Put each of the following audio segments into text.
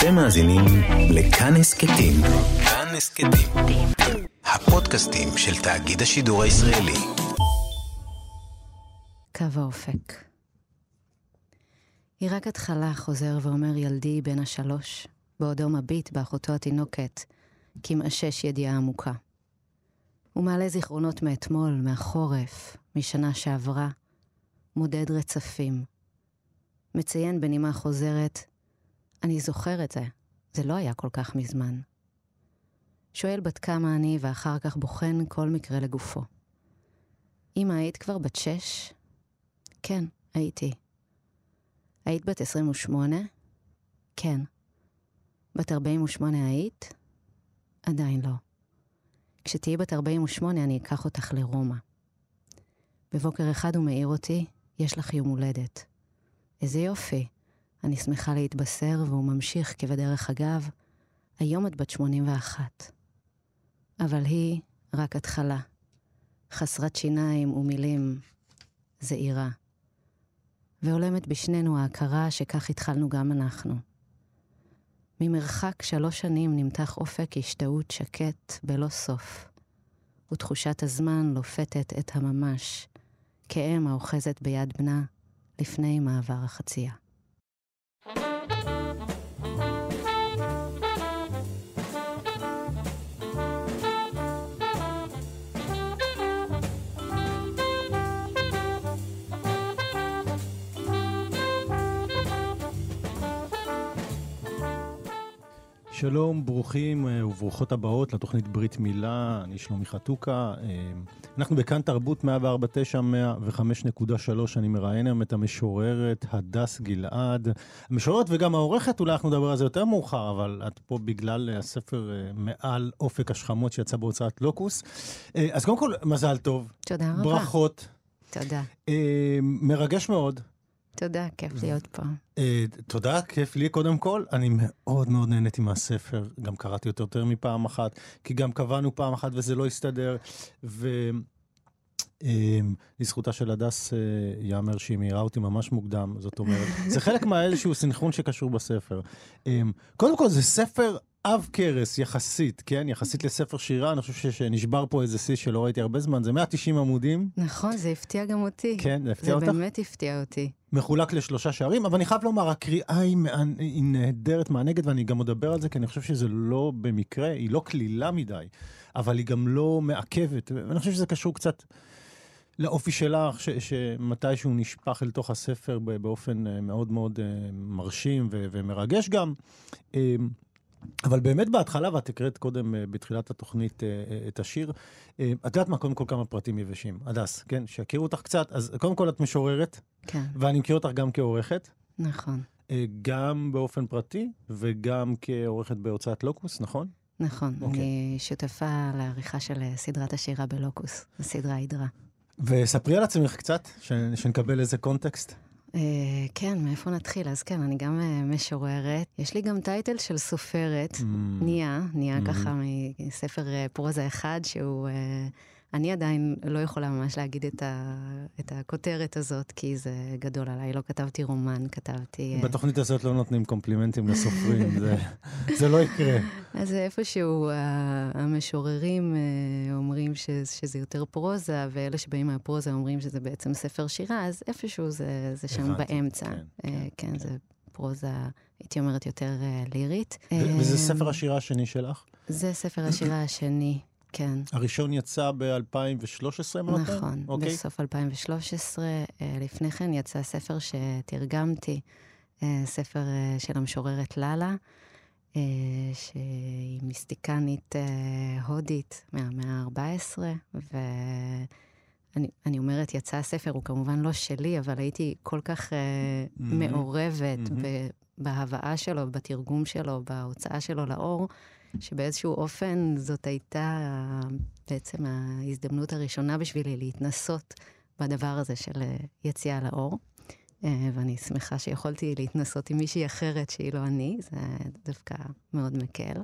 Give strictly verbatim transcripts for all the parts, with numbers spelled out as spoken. אתם מאזינים לכאן הסכתים. כאן הסכתים. הפודקאסטים של תאגיד השידור הישראלי. קו האופק. היא רק התחלה, חוזר ואומר ילדי בן השלוש, בעודו מביט באחותו התינוקת, כמאשש ידיעה עמוקה. הוא מעלה זיכרונות מאתמול, מהחורף, משנה שעברה, מודד רצפים. מציין בנימה חוזרת, אני זוכר את זה, זה לא היה כל כך מזמן. שואל בת כמה אני ואחר כך בוחן כל מקרה לגופו. אמא, היית כבר בת שש? כן, הייתי. היית בת עשרים ושמונה? כן. בת ארבעים ושמונה היית? עדיין לא. כשתהי בת ארבעים ושמונה אני אקח אותך לרומא. בבוקר אחד הוא מאיר אותי, יש לך יום הולדת. איזה יופי. אני שמחה להתבשר, והוא ממשיך כבדרך אגב, היום את בת שמונים ואחת. אבל היא רק התחלה. חסרת שיניים ומילים זעירה. ועולמת בשנינו ההכרה שכך התחלנו גם אנחנו. ממרחק שלוש שנים נמתח אופק השתאות שקט בלא סוף. ותחושת הזמן לופתת את הממש, כאם האוחזת ביד בנה לפני מעבר החצייה. שלום, ברוכים וברוכות הבאות לתוכנית ברית מילה, אני שלומי חתוכה. אנחנו בכאן תרבות מאה ארבע נקודה תשע, מאה וחמש נקודה שלוש, אני מראיין היום את המשוררת הדס גלעד. המשוררת וגם העורכת, אולי אנחנו נדבר על זה יותר מאוחר, אבל את פה בגלל הספר מעל אופק השכמות שיצא בהוצאת לוקוס. אז קודם כל, מזל טוב. תודה רבה. ברכות. תודה. מרגש מאוד. תודה, כיף להיות פה. תודה, כיף לי קודם כל. אני מאוד מאוד נהניתי מהספר, גם קראתי אותו יותר מפעם אחת, כי גם קבענו פעם אחת וזה לא הסתדר, ולזכותה של הדס יאמר שהיא מהירה אותי ממש מוקדם, זאת אומרת, זה חלק מהאיזשהו סנכרון שקשור בספר. קודם כל, זה ספר אב קרס יחסית, כן? יחסית לספר שירה, אני חושב שנשבר פה איזה סי שלא ראיתי הרבה זמן, זה מאה תשעים עמודים. נכון, זה הפתיע גם אותי. כן, זה הפתיע אותך? זה באמת הפתיע אותי. מחולק לשלושה שערים, אבל אני חייב לומר, הקריאה היא נהדרת מהנגד, ואני גם מדבר על זה, כי אני חושב שזה לא במקרה, היא לא כלילה מדי, אבל היא גם לא מעכבת, ואני חושב שזה קשור קצת לאופי שלך, שמתישהו נשפך אל תוך הספר באופן מאוד מאוד מרשים ומרגש גם. אבל באמת בהתחלה, ואת הקראת קודם בתחילת התוכנית את השיר, את יודעת מה, קודם כל כמה פרטים יבשים. הדס, כן, שיכירו אותך קצת, אז קודם כל את משוררת, כן. ואני מכיר אותך גם כעורכת. נכון. גם באופן פרטי, וגם כעורכת בהוצאת לוקוס, נכון? נכון, okay. אני שותפה לעריכה של סדרת השירה בלוקוס, הסדרה הידרה. וספרי על עצמך קצת, ש... שנקבל איזה קונטקסט. כן, מאיפה נתחיל? אז כן, אני גם משוררת. יש לי גם טייטל של סופרת, ניה, ניה ככה מספר פרוזה אחד, שהוא, אני עדיין לא יכולה ממש להגיד את הכותרת הזאת, כי זה גדול עליי, לא כתבתי רומן, כתבתי... בתוכנית הזאת לא נותנים קומפלימנטים לסופרים, זה לא יקרה. אז איפשהו המשוררים אומרים שזה יותר פרוזה, ואלה שבאים מהפרוזה אומרים שזה בעצם ספר שירה, אז איפשהו זה שם באמצע. כן, זה פרוזה, הייתי אומרת, יותר לירית. וזה ספר השירה השני שלך? זה ספר השירה השני, כן. הראשון יצא ב-אלפיים ושלוש עשרה? נכון, בסוף אלפיים ושלוש עשרה. לפני כן יצא ספר שתרגמתי, ספר של המשוררת ללה, שהיא מיסטיקנית הודית מהמאה ה-ארבע עשרה, ואני אומרת, יצא הספר, הוא כמובן לא שלי, אבל הייתי כל כך מעורבת בהבאה שלו, בתרגום שלו, בהוצאה שלו לאור, שבאיזשהו אופן זאת הייתה בעצם ההזדמנות הראשונה בשבילי להתנסות בדבר הזה של יציאה לאור. ואני שמחה שיכולתי להתנסות עם מישהי אחרת שהיא לא אני, זה דווקא מאוד מקל.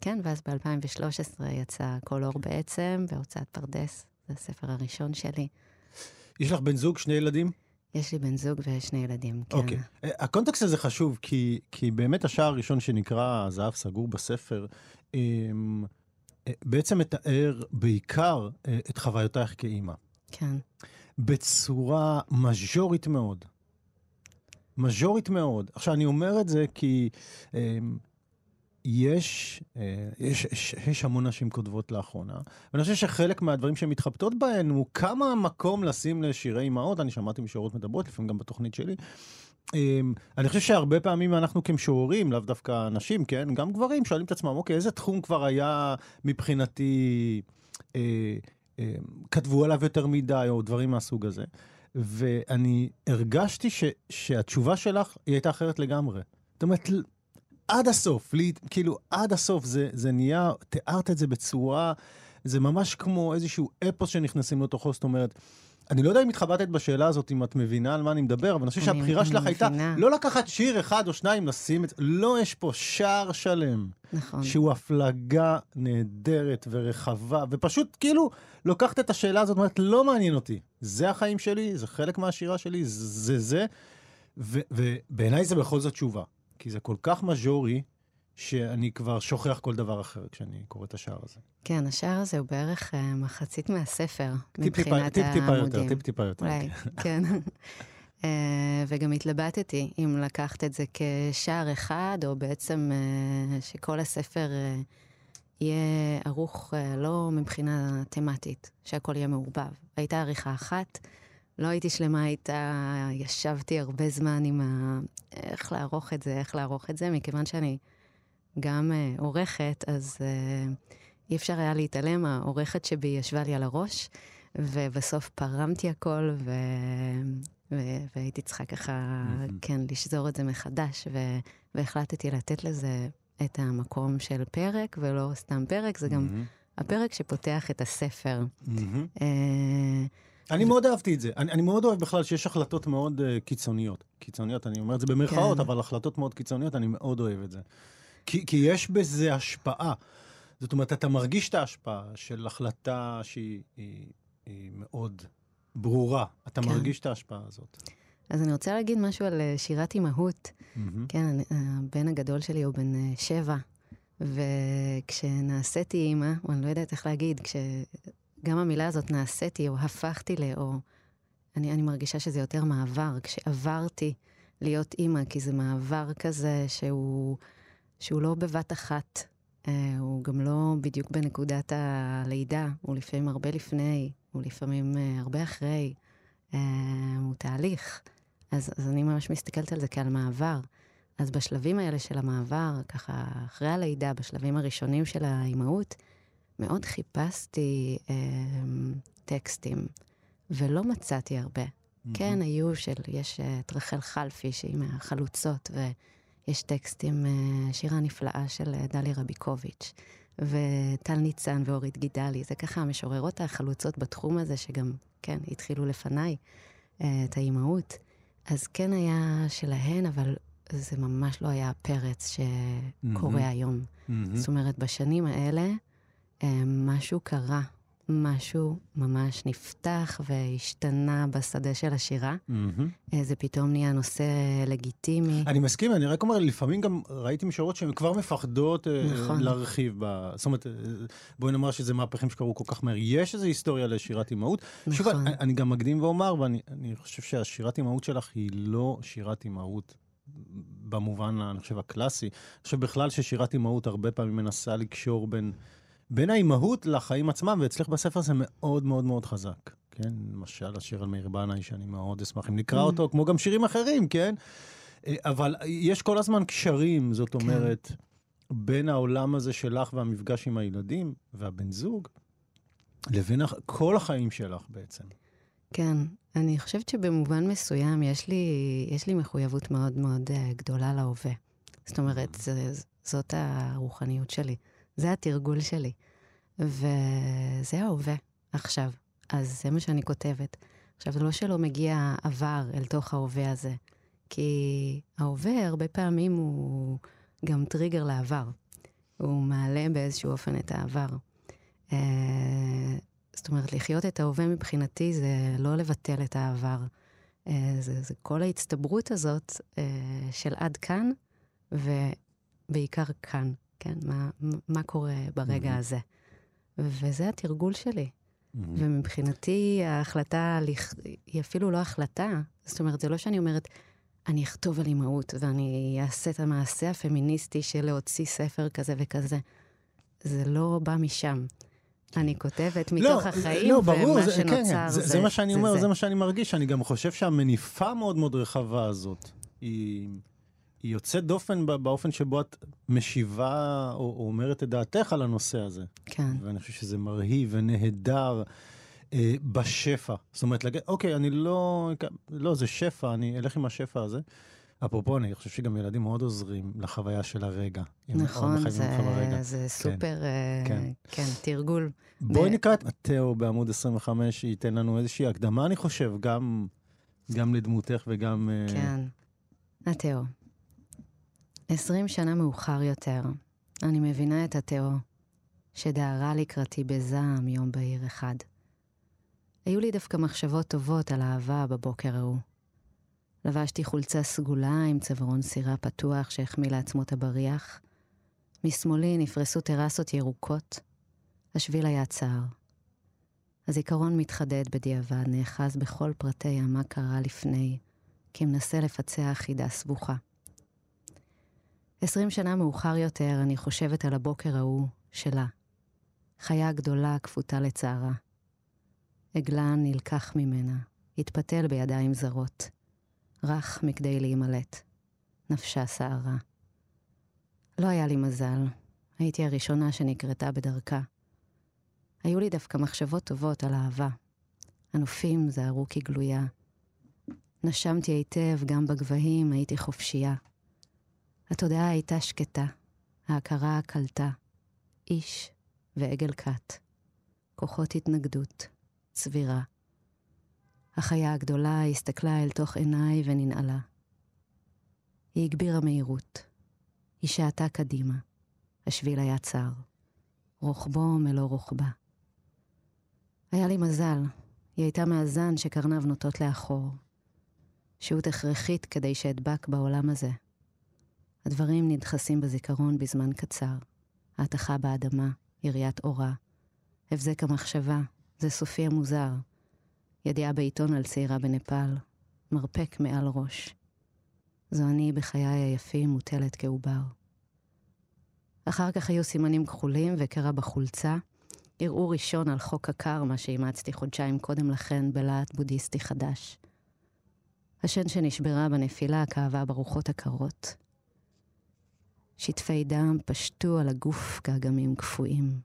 כן, ואז ב-אלפיים ושלוש עשרה יצא כל אור בעצם, בהוצאת פרדס, זה הספר הראשון שלי. יש לך בן זוג, שני ילדים? יש לי בן זוג ויש שני ילדים. אוקיי. כן. Okay. הקונטקסט הזה חשוב, כי, כי באמת השער הראשון שנקרא זהב סגור בספר, בעצם מתאר בעיקר את חוויותייך כאימא. כן. בצורה מז'ורית מאוד. מז'ורית מאוד. עכשיו, אני אומר את זה כי יש, יש, יש, יש המון נשים כותבות לאחרונה, ואני חושב שחלק מהדברים שמתחבטות בהן הוא כמה מקום לשים לשירי אמהות. אני שמעתי משוררות מדברות, לפעמים גם בתוכנית שלי. אני חושב שהרבה פעמים אנחנו כמשוררים, לאו דווקא נשים, כן? גם גברים שואלים את עצמם, אוקיי, איזה תחום כבר היה מבחינתי, אה, אה, כתבו עליו יותר מדי, או דברים מהסוג הזה. ואני הרגשתי ש, שהתשובה שלך היא הייתה אחרת לגמרי. זאת אומרת, עד הסוף, כאילו עד הסוף זה, זה נהיה, תיארת את זה בצורה, זה ממש כמו איזשהו אפוס שנכנסים לתוכו. זאת אומרת, אני לא יודע אם התחבטת בשאלה הזאת, אם את מבינה על מה אני מדבר, אבל אני חושב שהבחירה שלך הייתה לא לקחת שיר אחד או שניים, לשים את... לא, יש פה שער שלם. נכון. שהוא הפלגה נהדרת ורחבה, ופשוט כאילו לוקחת את השאלה הזאת, אומרת, לא מעניין אותי. זה החיים שלי, זה חלק מהשירה שלי, זה זה. ובעיניי זה בכל זאת תשובה. כי זה כל כך מז'ורי, שאני כבר שוכח כל דבר אחר כשאני קורא את השער הזה. כן, השער הזה הוא בערך מחצית מהספר, מבחינת העמודים. טיפ-טיפה יותר. אולי, כן. וגם התלבטתי אם לקחת את זה כשער אחד, או בעצם שכל הספר יהיה ערוך לא מבחינה תמטית, שהכל יהיה מעורבב. הייתה עריכה אחת, לא הייתי שלמה איתה, ישבתי הרבה זמן עם איך לערוך את זה, איך לערוך את זה, מכיוון שאני... גם uh, עורכת, אז uh, אי אפשר היה להתעלם, העורכת שבי ישבה לי על הראש, ובסוף פרמתי הכל, ו... ו... והייתי צריכה ככה, mm-hmm. כן, לשזור את זה מחדש, ו... והחלטתי לתת לזה את המקום של פרק, ולא סתם פרק, זה גם mm-hmm. הפרק שפותח את הספר. Mm-hmm. Uh, אני ו... מאוד אהבתי את זה. אני, אני מאוד אוהב בכלל שיש החלטות מאוד uh, קיצוניות. קיצוניות, אני אומר את זה במרכאות, כן. אבל החלטות מאוד קיצוניות, אני מאוד אוהב את זה. כי, כי יש בזה השפעה. זאת אומרת, אתה מרגיש את ההשפעה של החלטה שהיא היא, היא מאוד ברורה. אתה כן. מרגיש את ההשפעה הזאת. אז אני רוצה להגיד משהו על שירת אימהות. Mm-hmm. כן, הבן הגדול שלי הוא בן שבע, וכשנעשיתי אימא, או אני לא יודעת איך להגיד, כשגם המילה הזאת נעשיתי, או הפכתי לה, או... אני, אני מרגישה שזה יותר מעבר, כשעברתי להיות אימא, כי זה מעבר כזה שהוא... שהוא לא בבת אחת, הוא גם לא בדיוק בנקודת הלידה, הוא לפעמים הרבה לפני, הוא לפעמים הרבה אחרי, הוא תהליך. אז, אז אני ממש מסתכלת על זה כעל מעבר. אז בשלבים האלה של המעבר, ככה אחרי הלידה, בשלבים הראשונים של האימהות, מאוד חיפשתי אה, טקסטים, ולא מצאתי הרבה. Mm-hmm. כן, היו של, יש את רחל חלפי, שהיא מהחלוצות, ו... יש טקסטים, שירה נפלאה של דליה רביקוביץ' וטל ניצן ואורית גידלי. זה ככה, המשוררות החלוצות בתחום הזה, שגם, כן, התחילו לפניי את האימהות. אז כן היה שלהן, אבל זה ממש לא היה הפרץ שקורה mm-hmm. היום. Mm-hmm. זאת אומרת, בשנים האלה, משהו קרה, משהו ממש נפתח והשתנה בשדה של השירה. Mm-hmm. זה פתאום נהיה נושא לגיטימי. אני מסכים, אני רק אומר, לפעמים גם ראיתי משוררות שהן כבר מפחדות נכון. להרחיב. ב... זאת אומרת, בואי נאמר שזה מהפכים שקרו כל כך מהר. יש איזו היסטוריה לשירת אימהות. נכון. שוב, אני, אני גם מקדים ואומר, ואני אני חושב שהשירת אימהות שלך היא לא שירת אימהות במובן, אני חושב, הקלאסי. אני חושב בכלל ששירת אימהות הרבה פעמים מנסה לקשור בין בין האימהות לחיים עצמם, ואצלך בספר זה מאוד מאוד מאוד חזק, כן? למשל, השיר על מאיר בנאי, שאני מאוד אשמח אם נקרא אותו, כמו גם שירים אחרים, כן? אבל יש כל הזמן קשרים, זאת אומרת, בין העולם הזה שלך והמפגש עם הילדים והבן זוג, לבין כל החיים שלך בעצם. כן, אני חושבת שבמובן מסוים יש לי, יש לי מחויבות מאוד מאוד גדולה להווה. זאת אומרת, זאת הרוחניות שלי. זה התרגול שלי, וזה ההווה עכשיו, אז זה מה שאני כותבת. עכשיו, זה לא שלא מגיע עבר אל תוך ההווה הזה, כי ההווה הרבה פעמים הוא גם טריגר לעבר, הוא מעלה באיזשהו אופן את העבר. זאת אומרת, לחיות את ההווה מבחינתי זה לא לבטל את העבר, זה, זה כל ההצטברות הזאת של עד כאן, ובעיקר כאן, כן? מה, מה קורה ברגע mm-hmm. הזה. וזה התרגול שלי. Mm-hmm. ומבחינתי ההחלטה, היא אפילו לא החלטה, זאת אומרת, זה לא שאני אומרת, אני אכתוב על אימהות, ואני אעשה את המעשה הפמיניסטי של להוציא ספר כזה וכזה. זה לא בא משם. אני כותבת מתוך החיים, ומה שנוצר זה. זה מה שאני אומר, זה מה שאני מרגיש. אני גם חושב שהמניפה מאוד מאוד רחבה הזאת, היא יוצאת דופן באופן שבו את משיבה, או אומרת את דעתך על הנושא הזה. כן. ואני חושב שזה מרהיב ונהדר בשפע. זאת אומרת, אוקיי, אני לא... לא, זה שפע, אני אלך עם השפע הזה. אפרופו, אני חושב שגם ילדים מאוד עוזרים לחוויה של הרגע. נכון, זה סופר, כן, תרגול. בואי נקרא את מתאו בעמוד עשרים וחמש, שייתן לנו איזושהי הקדמה, אני חושב, גם לדמותך וגם... כן, מתאו. עשרים שנה מאוחר יותר, אני מבינה את התאו, שדהרה לקראתי בזעם יום בהיר אחד. היו לי דווקא מחשבות טובות על אהבה בבוקר ההוא. לבשתי חולצה סגולה עם צווארון סירה פתוח שהחמיא לעצמו את הבריח. משמאלי נפרסו טרסות ירוקות. השביל היה צער. הזיכרון מתחדד בדיעבד, נאחז בכל פרטי מה קרה לפני, כי מנסה לפצח חידה סבוכה. עשרים שנה מאוחר יותר אני חושבת על הבוקר ההוא שלה. חיה גדולה כפותה לצערה. עגלן נלקח ממנה, התפתל בידיים זרות. רך מכדי להימלט. נפשה סערה. לא היה לי מזל. הייתי הראשונה שנקרתה בדרכה. היו לי דווקא מחשבות טובות על אהבה. הנופים זערו כגלויה. נשמתי היטב גם בגבהים, הייתי חופשייה. התודעה הייתה שקטה. ההכרה הקלטה. איש ועגל קט. כוחות התנגדות. צבירה. החיה הגדולה הסתכלה אל תוך עיניי וננעלה. היא הגבירה מהירות. היא שעתה קדימה. השביל היה צר. רוחבו מלא רוחבה. היה לי מזל. היא הייתה מאזן שקרניו נוטות לאחור. שהות הכרחית כדי שאדבק בעולם הזה. הדברים נדחסים בזיכרון בזמן קצר. ההתחה באדמה, יריית אורה. הבזק המחשבה, זה סופי המוזר. ידיעה בעיתון על צעירה בנפל, מרפק מעל ראש. זו אני בחיי היפים מוטלת כעובר. אחר כך היו סימנים כחולים וקרה בחולצה, ערעור ראשון על חוק הקרמה שאימצתי חודשיים קודם לכן בלהט בודהיסטי חדש. השן שנשברה בנפילה כאבה ברוחות הקרות. שטפי דם פשטו על הגוף כאגמים קפואים.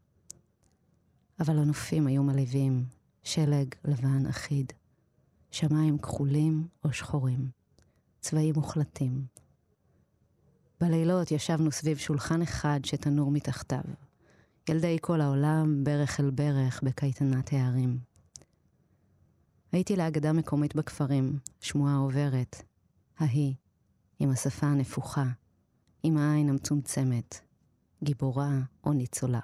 אבל הנופים היו מלווים. שלג לבן אחיד, שמיים כחולים או שחורים, צבעים מוחלטים. בלילות ישבנו סביב שולחן אחד שתנור מתחתיו, ילדי כל העולם ברך אל ברך בקייטנת הערים. הייתי לאגדה מקומית בכפרים, שמועה עוברת, ההיא, עם השפה הנפוחה, עם העין המצומצמת, גיבורה או ניצולה.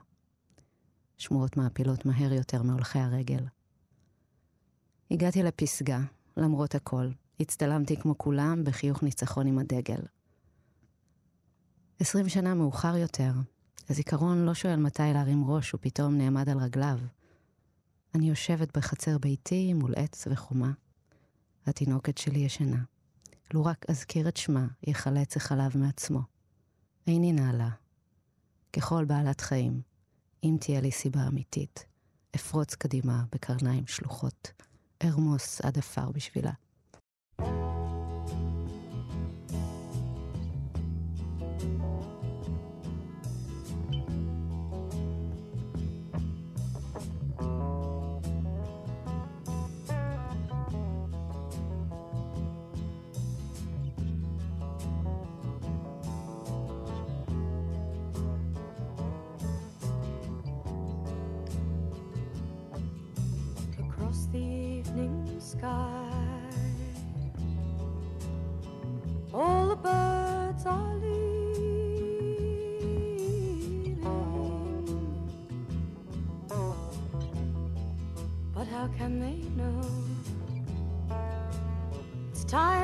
שמועות מעפילות מהר יותר מהולכי הרגל. הגעתי לפסגה, למרות הכל. הצטלמתי כמו כולם בחיוך ניצחון עם הדגל. עשרים שנה מאוחר יותר, הזיכרון לא שואל מתי להרים ראש, הוא פתאום נעמד על רגליו. אני יושבת בחצר ביתי מול עץ וחומה. התינוקת שלי ישנה. לו רק אזכיר את שמה, יחלץ החלב מעצמו. איני נעלה. ככל בעלת חיים, אם תהיה לי סיבה אמיתית, אפרוץ קדימה בקרניים שלוחות. ארמוס עד אפר בשבילה.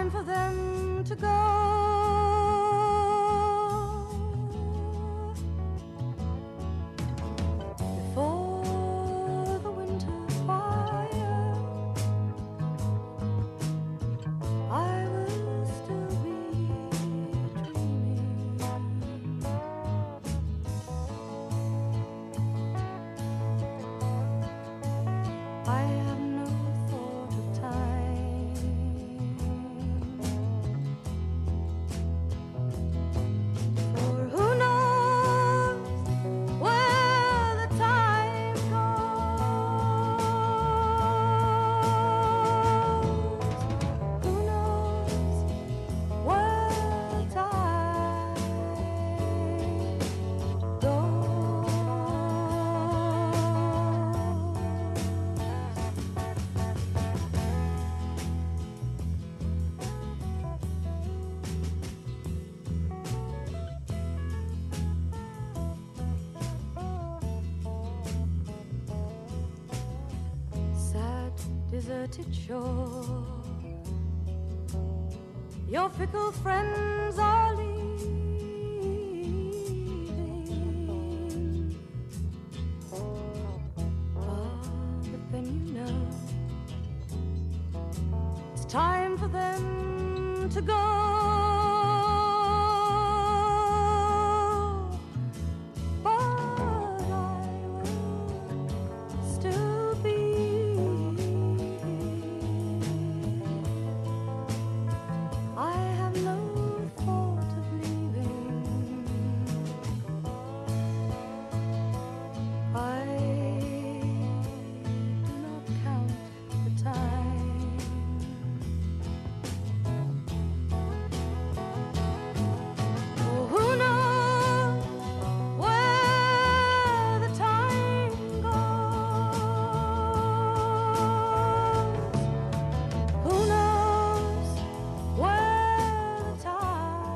time for them to go. Before the winter fire, I will still be dreaming. I have no thought of time. For who knows where the time goes? Who knows where time goes? Sad, deserted shore, your fickle friends are leaving. But then you know it's time for them to go. But I will still be here. I have no thought of leaving. I do not count the time. Oh, who knows where the time goes? Who knows where the time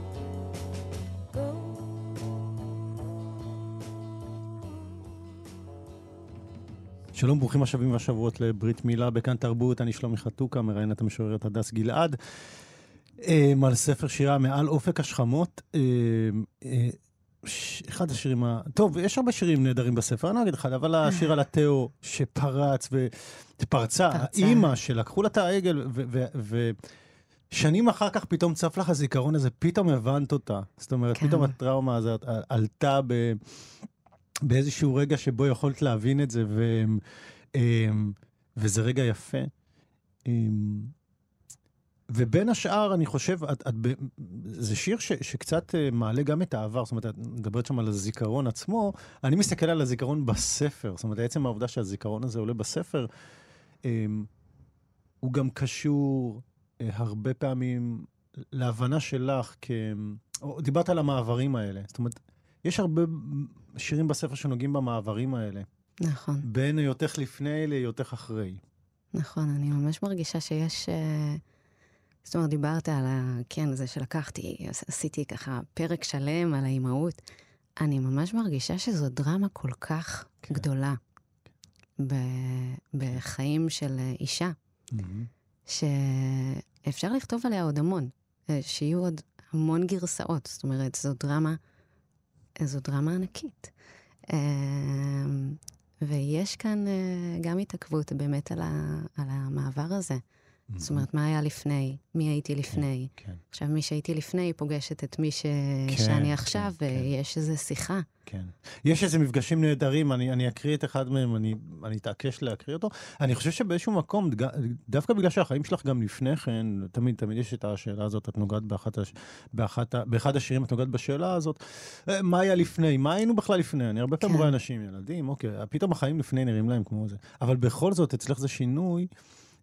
goes? שלום, ברוכים השבים והשבועות לברית מילה בכאן תרבות. אני שלומי חתוכה, מראיין את המשוררת הדס גלעד, אה, על ספר שירה מעל אופק השכמות. אה, אה, ש- אחד השירים, ה- טוב, יש הרבה שירים נהדרים בספר, אני אגיד אחד, אבל השיר על התאו שפרץ ופרצה, פרצה. האימא שלקחו לה את העגל, ו- ו- ו- שנים אחר כך פתאום צף לך הזיכרון הזה, פתאום הבנת אותה. זאת אומרת, כן. פתאום הטראומה הזאת ע- עלתה ב- באיזשהו רגע שבו יכולת להבין את זה, ו- אמ, וזה רגע יפה. אמ, ובין השאר, אני חושב, את, את, ב- זה שיר ש, שקצת אה, מעלה גם את העבר, זאת אומרת, את מדברת שם על הזיכרון עצמו, אני מסתכל על הזיכרון בספר, זאת אומרת, עצם העובדה שהזיכרון הזה עולה בספר, אה, הוא גם קשור אה, הרבה פעמים להבנה שלך, כ... או, דיברת על המעברים האלה, זאת אומרת, יש הרבה שירים בספר שנוגעים במעברים האלה, נכון, בין היותך לפני להיותך אחרי. נכון, אני ממש מרגישה שיש... אה, זאת אומרת, דיברת על ה... כן, זה שלקחתי, עש- עשיתי ככה פרק שלם על האימהות. אני ממש מרגישה שזו דרמה כל כך כן. גדולה ב... בחיים של אה, אישה, שאפשר לכתוב עליה עוד המון, אה, שיהיו עוד המון גרסאות. זאת אומרת, זו דרמה, אה, זו דרמה ענקית. אה, ויש כאן אה, גם התעכבות באמת על, ה, על המעבר הזה. זאת אומרת, מה היה לפני? מי הייתי לפני? כן, עכשיו, מי שהייתי לפני פוגשת את מי ש... כן, שאני עכשיו, כן, ויש איזו שיחה. כן. יש איזה מפגשים נהדרים, אני, אני אקריא את אחד מהם, אני, אני אתעקש להקריא אותו. אני חושב שבאיזשהו מקום, דג, דווקא בגלל שהחיים שלך גם לפני כן, תמיד, תמיד יש את השאלה הזאת, את נוגעת באחת הש, באחת, באחד השירים, את נוגעת בשאלה הזאת, אה, מה היה לפני? מה היינו בכלל לפני? אני הרבה פעמים רואה אנשים, ילדים, אוקיי, פתאום החיים לפני נראים להם כמו זה. אבל בכל זאת, אצלך זה שינוי,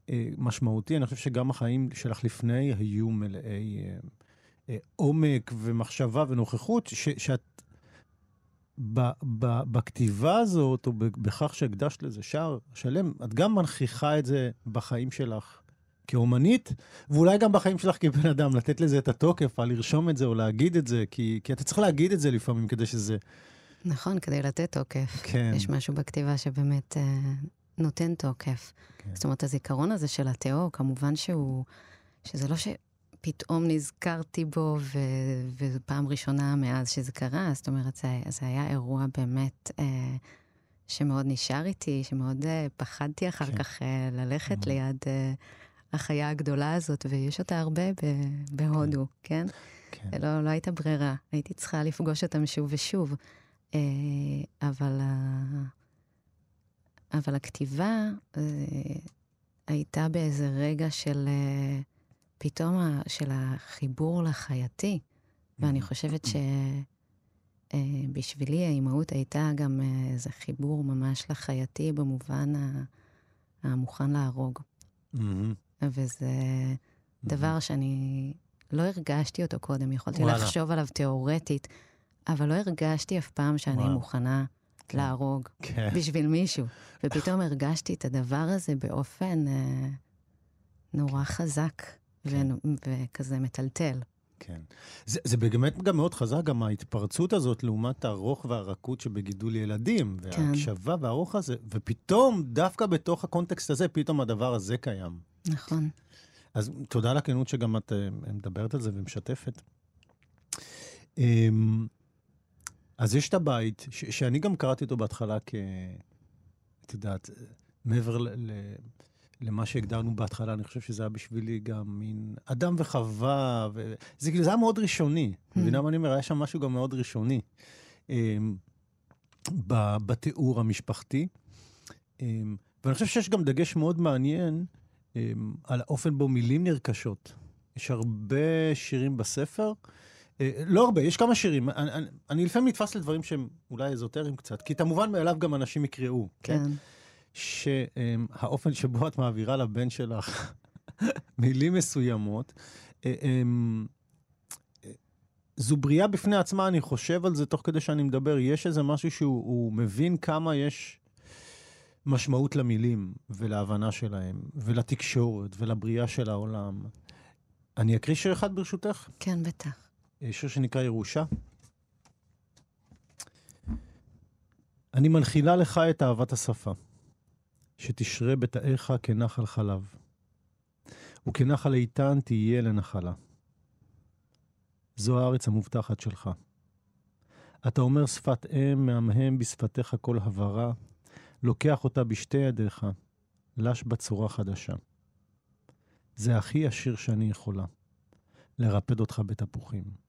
אה, משמעותי. אני חושב שגם החיים שלך לפני היו מלאי אה, אה, עומק ומחשבה ונוכחות, ש, שאת ב, ב, בכתיבה הזאת, או ב- בכך שהקדשת לזה שער שלם, את גם מנכיחה את זה בחיים שלך כאומנית, ואולי גם בחיים שלך כבן אדם, לתת לזה את התוקף, על לרשום את זה או להגיד את זה, כי, כי אתה צריך להגיד את זה לפעמים כדי שזה... נכון, כדי לתת תוקף. כן. יש משהו בכתיבה שבאמת... אה, נותן תוקף. כן. זאת אומרת, הזיכרון הזה של התיאור, כמובן שהוא, שזה לא שפתאום נזכרתי בו, ו, ופעם ראשונה מאז שזה קרה, זאת אומרת, זה, זה היה אירוע באמת אה, שמאוד נשאר איתי, שמאוד אה, פחדתי אחר כן. כך אה, ללכת mm-hmm. ליד אה, החיה הגדולה הזאת, ויש אותה הרבה ב- בהודו, כן? כן? כן. לא, לא הייתה ברירה, הייתי צריכה לפגוש אותם שוב ושוב, אה, אבל... אבל הכתיבה אה, הייתה באיזה רגע של אה, פתאום ה, של החיבור לחייתי, mm-hmm. ואני חושבת mm-hmm. שבשבילי אה, האימהות הייתה גם אה, איזה חיבור ממש לחייתי במובן ה, המוכן להרוג. Mm-hmm. וזה mm-hmm. דבר שאני לא הרגשתי אותו קודם, יכולתי וואלה. לחשוב עליו תיאורטית, אבל לא הרגשתי אף פעם שאני וואלה. מוכנה להרוג בשביל מישהו. ופתאום הרגשתי את הדבר הזה באופן נורא חזק, וכזה מטלטל. כן. זה באמת גם מאוד חזק, גם ההתפרצות הזאת, לעומת הארוך והרקות שבגידול ילדים, וההקשבה והארוך הזה, ופתאום, דווקא בתוך הקונטקסט הזה, פתאום הדבר הזה קיים. נכון. אז תודה על הכנות שגם את מדברת על זה ומשתפת. אז יש את הבית, ש- שאני גם קראתי אותו בהתחלה כ... את יודעת, מעבר ל- ל- למה שהגדרנו בהתחלה, אני חושב שזה היה בשבילי גם מין אדם וחווה, ו- זה, זה היה מאוד ראשוני. Mm-hmm. מבינה מה אני אומר? היה שם משהו גם מאוד ראשוני um, ב- בתיאור המשפחתי. Um, ואני חושב שיש גם דגש מאוד מעניין um, על האופן בו מילים נרכשות. יש הרבה שירים בספר, לא הרבה, יש כמה שירים. אני, אני, אני לפעמים נתפס לדברים שהם אולי אזוטריים קצת, כי כמובן מאליו גם אנשים יקראו. כן. כן? שהאופן שבו את מעבירה לבן שלך מילים מסוימות, זו בריאה בפני עצמה, אני חושב על זה תוך כדי שאני מדבר. יש איזה משהו שהוא מבין כמה יש משמעות למילים, ולהבנה שלהם, ולתקשורת, ולבריאה של העולם. אני אקריא שיר אחד ברשותך? כן, בטח. שיר שנקרא ירושה. אני מנחילה לך את אהבת השפה, שתשרה בתאיך כנחל חלב, וכנחל איתן תהיה לנחלה. זו הארץ המובטחת שלך. אתה אומר שפת אם, מהמהם בשפתך כל הברה, לוקח אותה בשתי ידיך, לש בצורה חדשה. זה הכי עשיר שאני יכולה, לרפד אותך בתפוחים.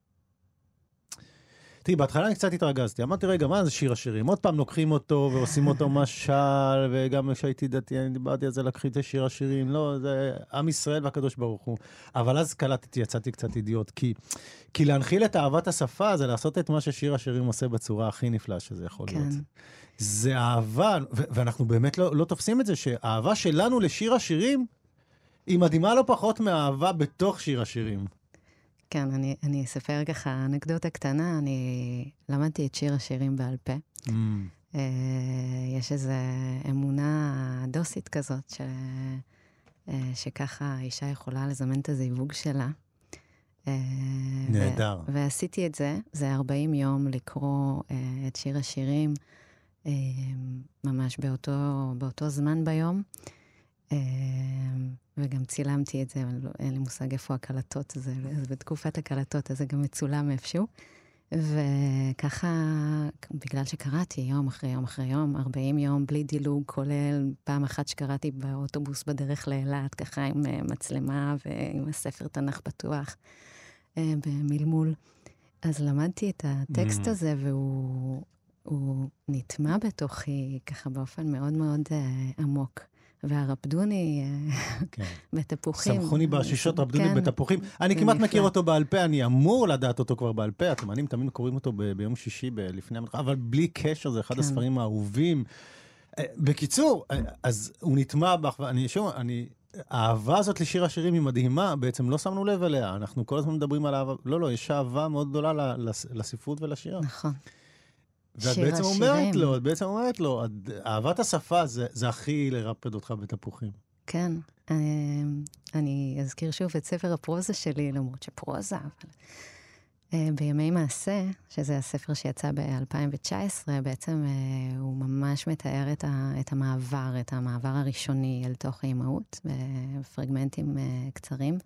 תראי, בהתחלה אני קצת התרגזתי. אמרתי, רגע, מה זה שיר השירים? עוד פעם לוקחים אותו ועושים אותו משל, וגם כשהייתי דתי, אני דיברתי על זה, לקחי את זה שיר השירים. לא, זה עם ישראל והקדוש ברוך הוא. אבל אז קלטתי, יצאתי קצת אידיוט, כי, כי להנחיל את אהבת השפה זה לעשות את מה ששיר השירים עושה בצורה הכי נפלאה שזה יכול כן. להיות. זה אהבה, ו- ואנחנו באמת לא, לא תופסים את זה, שאהבה שלנו לשיר השירים היא מדהימה לא פחות מהאהבה בתוך שיר השירים. כן, אני, אני אספר ככה אנקדוטה קטנה, אני למדתי את שיר השירים בעל פה. Mm. אה, יש איזו אמונה דוסית כזאת, ש, אה, שככה האישה יכולה לזמן את הזיווג שלה. אה, נהדר. ו, ועשיתי את זה, זה ארבעים יום לקרוא אה, את שיר השירים, אה, ממש באותו, באותו זמן ביום. אה, וגם צילמתי את זה, אבל אין לי מושג איפה הקלטות, זה, אז בתקופת הקלטות, אז זה גם מצולם איפשהו. וככה, בגלל שקראתי יום אחרי יום אחרי יום, ארבעים יום, בלי דילוג, כולל פעם אחת שקראתי באוטובוס בדרך לאילת, ככה עם מצלמה ועם הספר תנ"ך פתוח, במלמול. אז למדתי את הטקסט mm. הזה, והוא הוא נטמע בתוכי, ככה באופן מאוד מאוד uh, עמוק. והרפדוני בתפוחים. סמכוני בעשישות רפדוני בתפוחים. אני כמעט מכיר אותו בעל פה, אני אמור לדעת אותו כבר בעל פה, התימנים תמיד קוראים אותו ביום שישי לפני המלחמה, אבל בלי קשר, זה אחד הספרים האהובים. בקיצור, אז הוא נטמע בך, ואני שוב, אני... האהבה הזאת לשיר השירים היא מדהימה, בעצם לא שמנו לב אליה, אנחנו כל הזמן מדברים על אהבה, לא, לא, יש אהבה מאוד גדולה לספרות ולשירה. נכון. ואת בעצם אומרת לו, את בעצם אומרת לו, אהבת השפה זה, זה הכי לרפד אותך בתפוחים. כן, אני, אני אזכיר שוב את ספר הפרוזה שלי, למרות שפרוזה, אבל בימי מעשה, שזה הספר שיצא ב-אלפיים תשע עשרה, בעצם הוא ממש מתאר את המעבר, את המעבר הראשוני אל תוך האימהות, בפרגמנטים קצרים,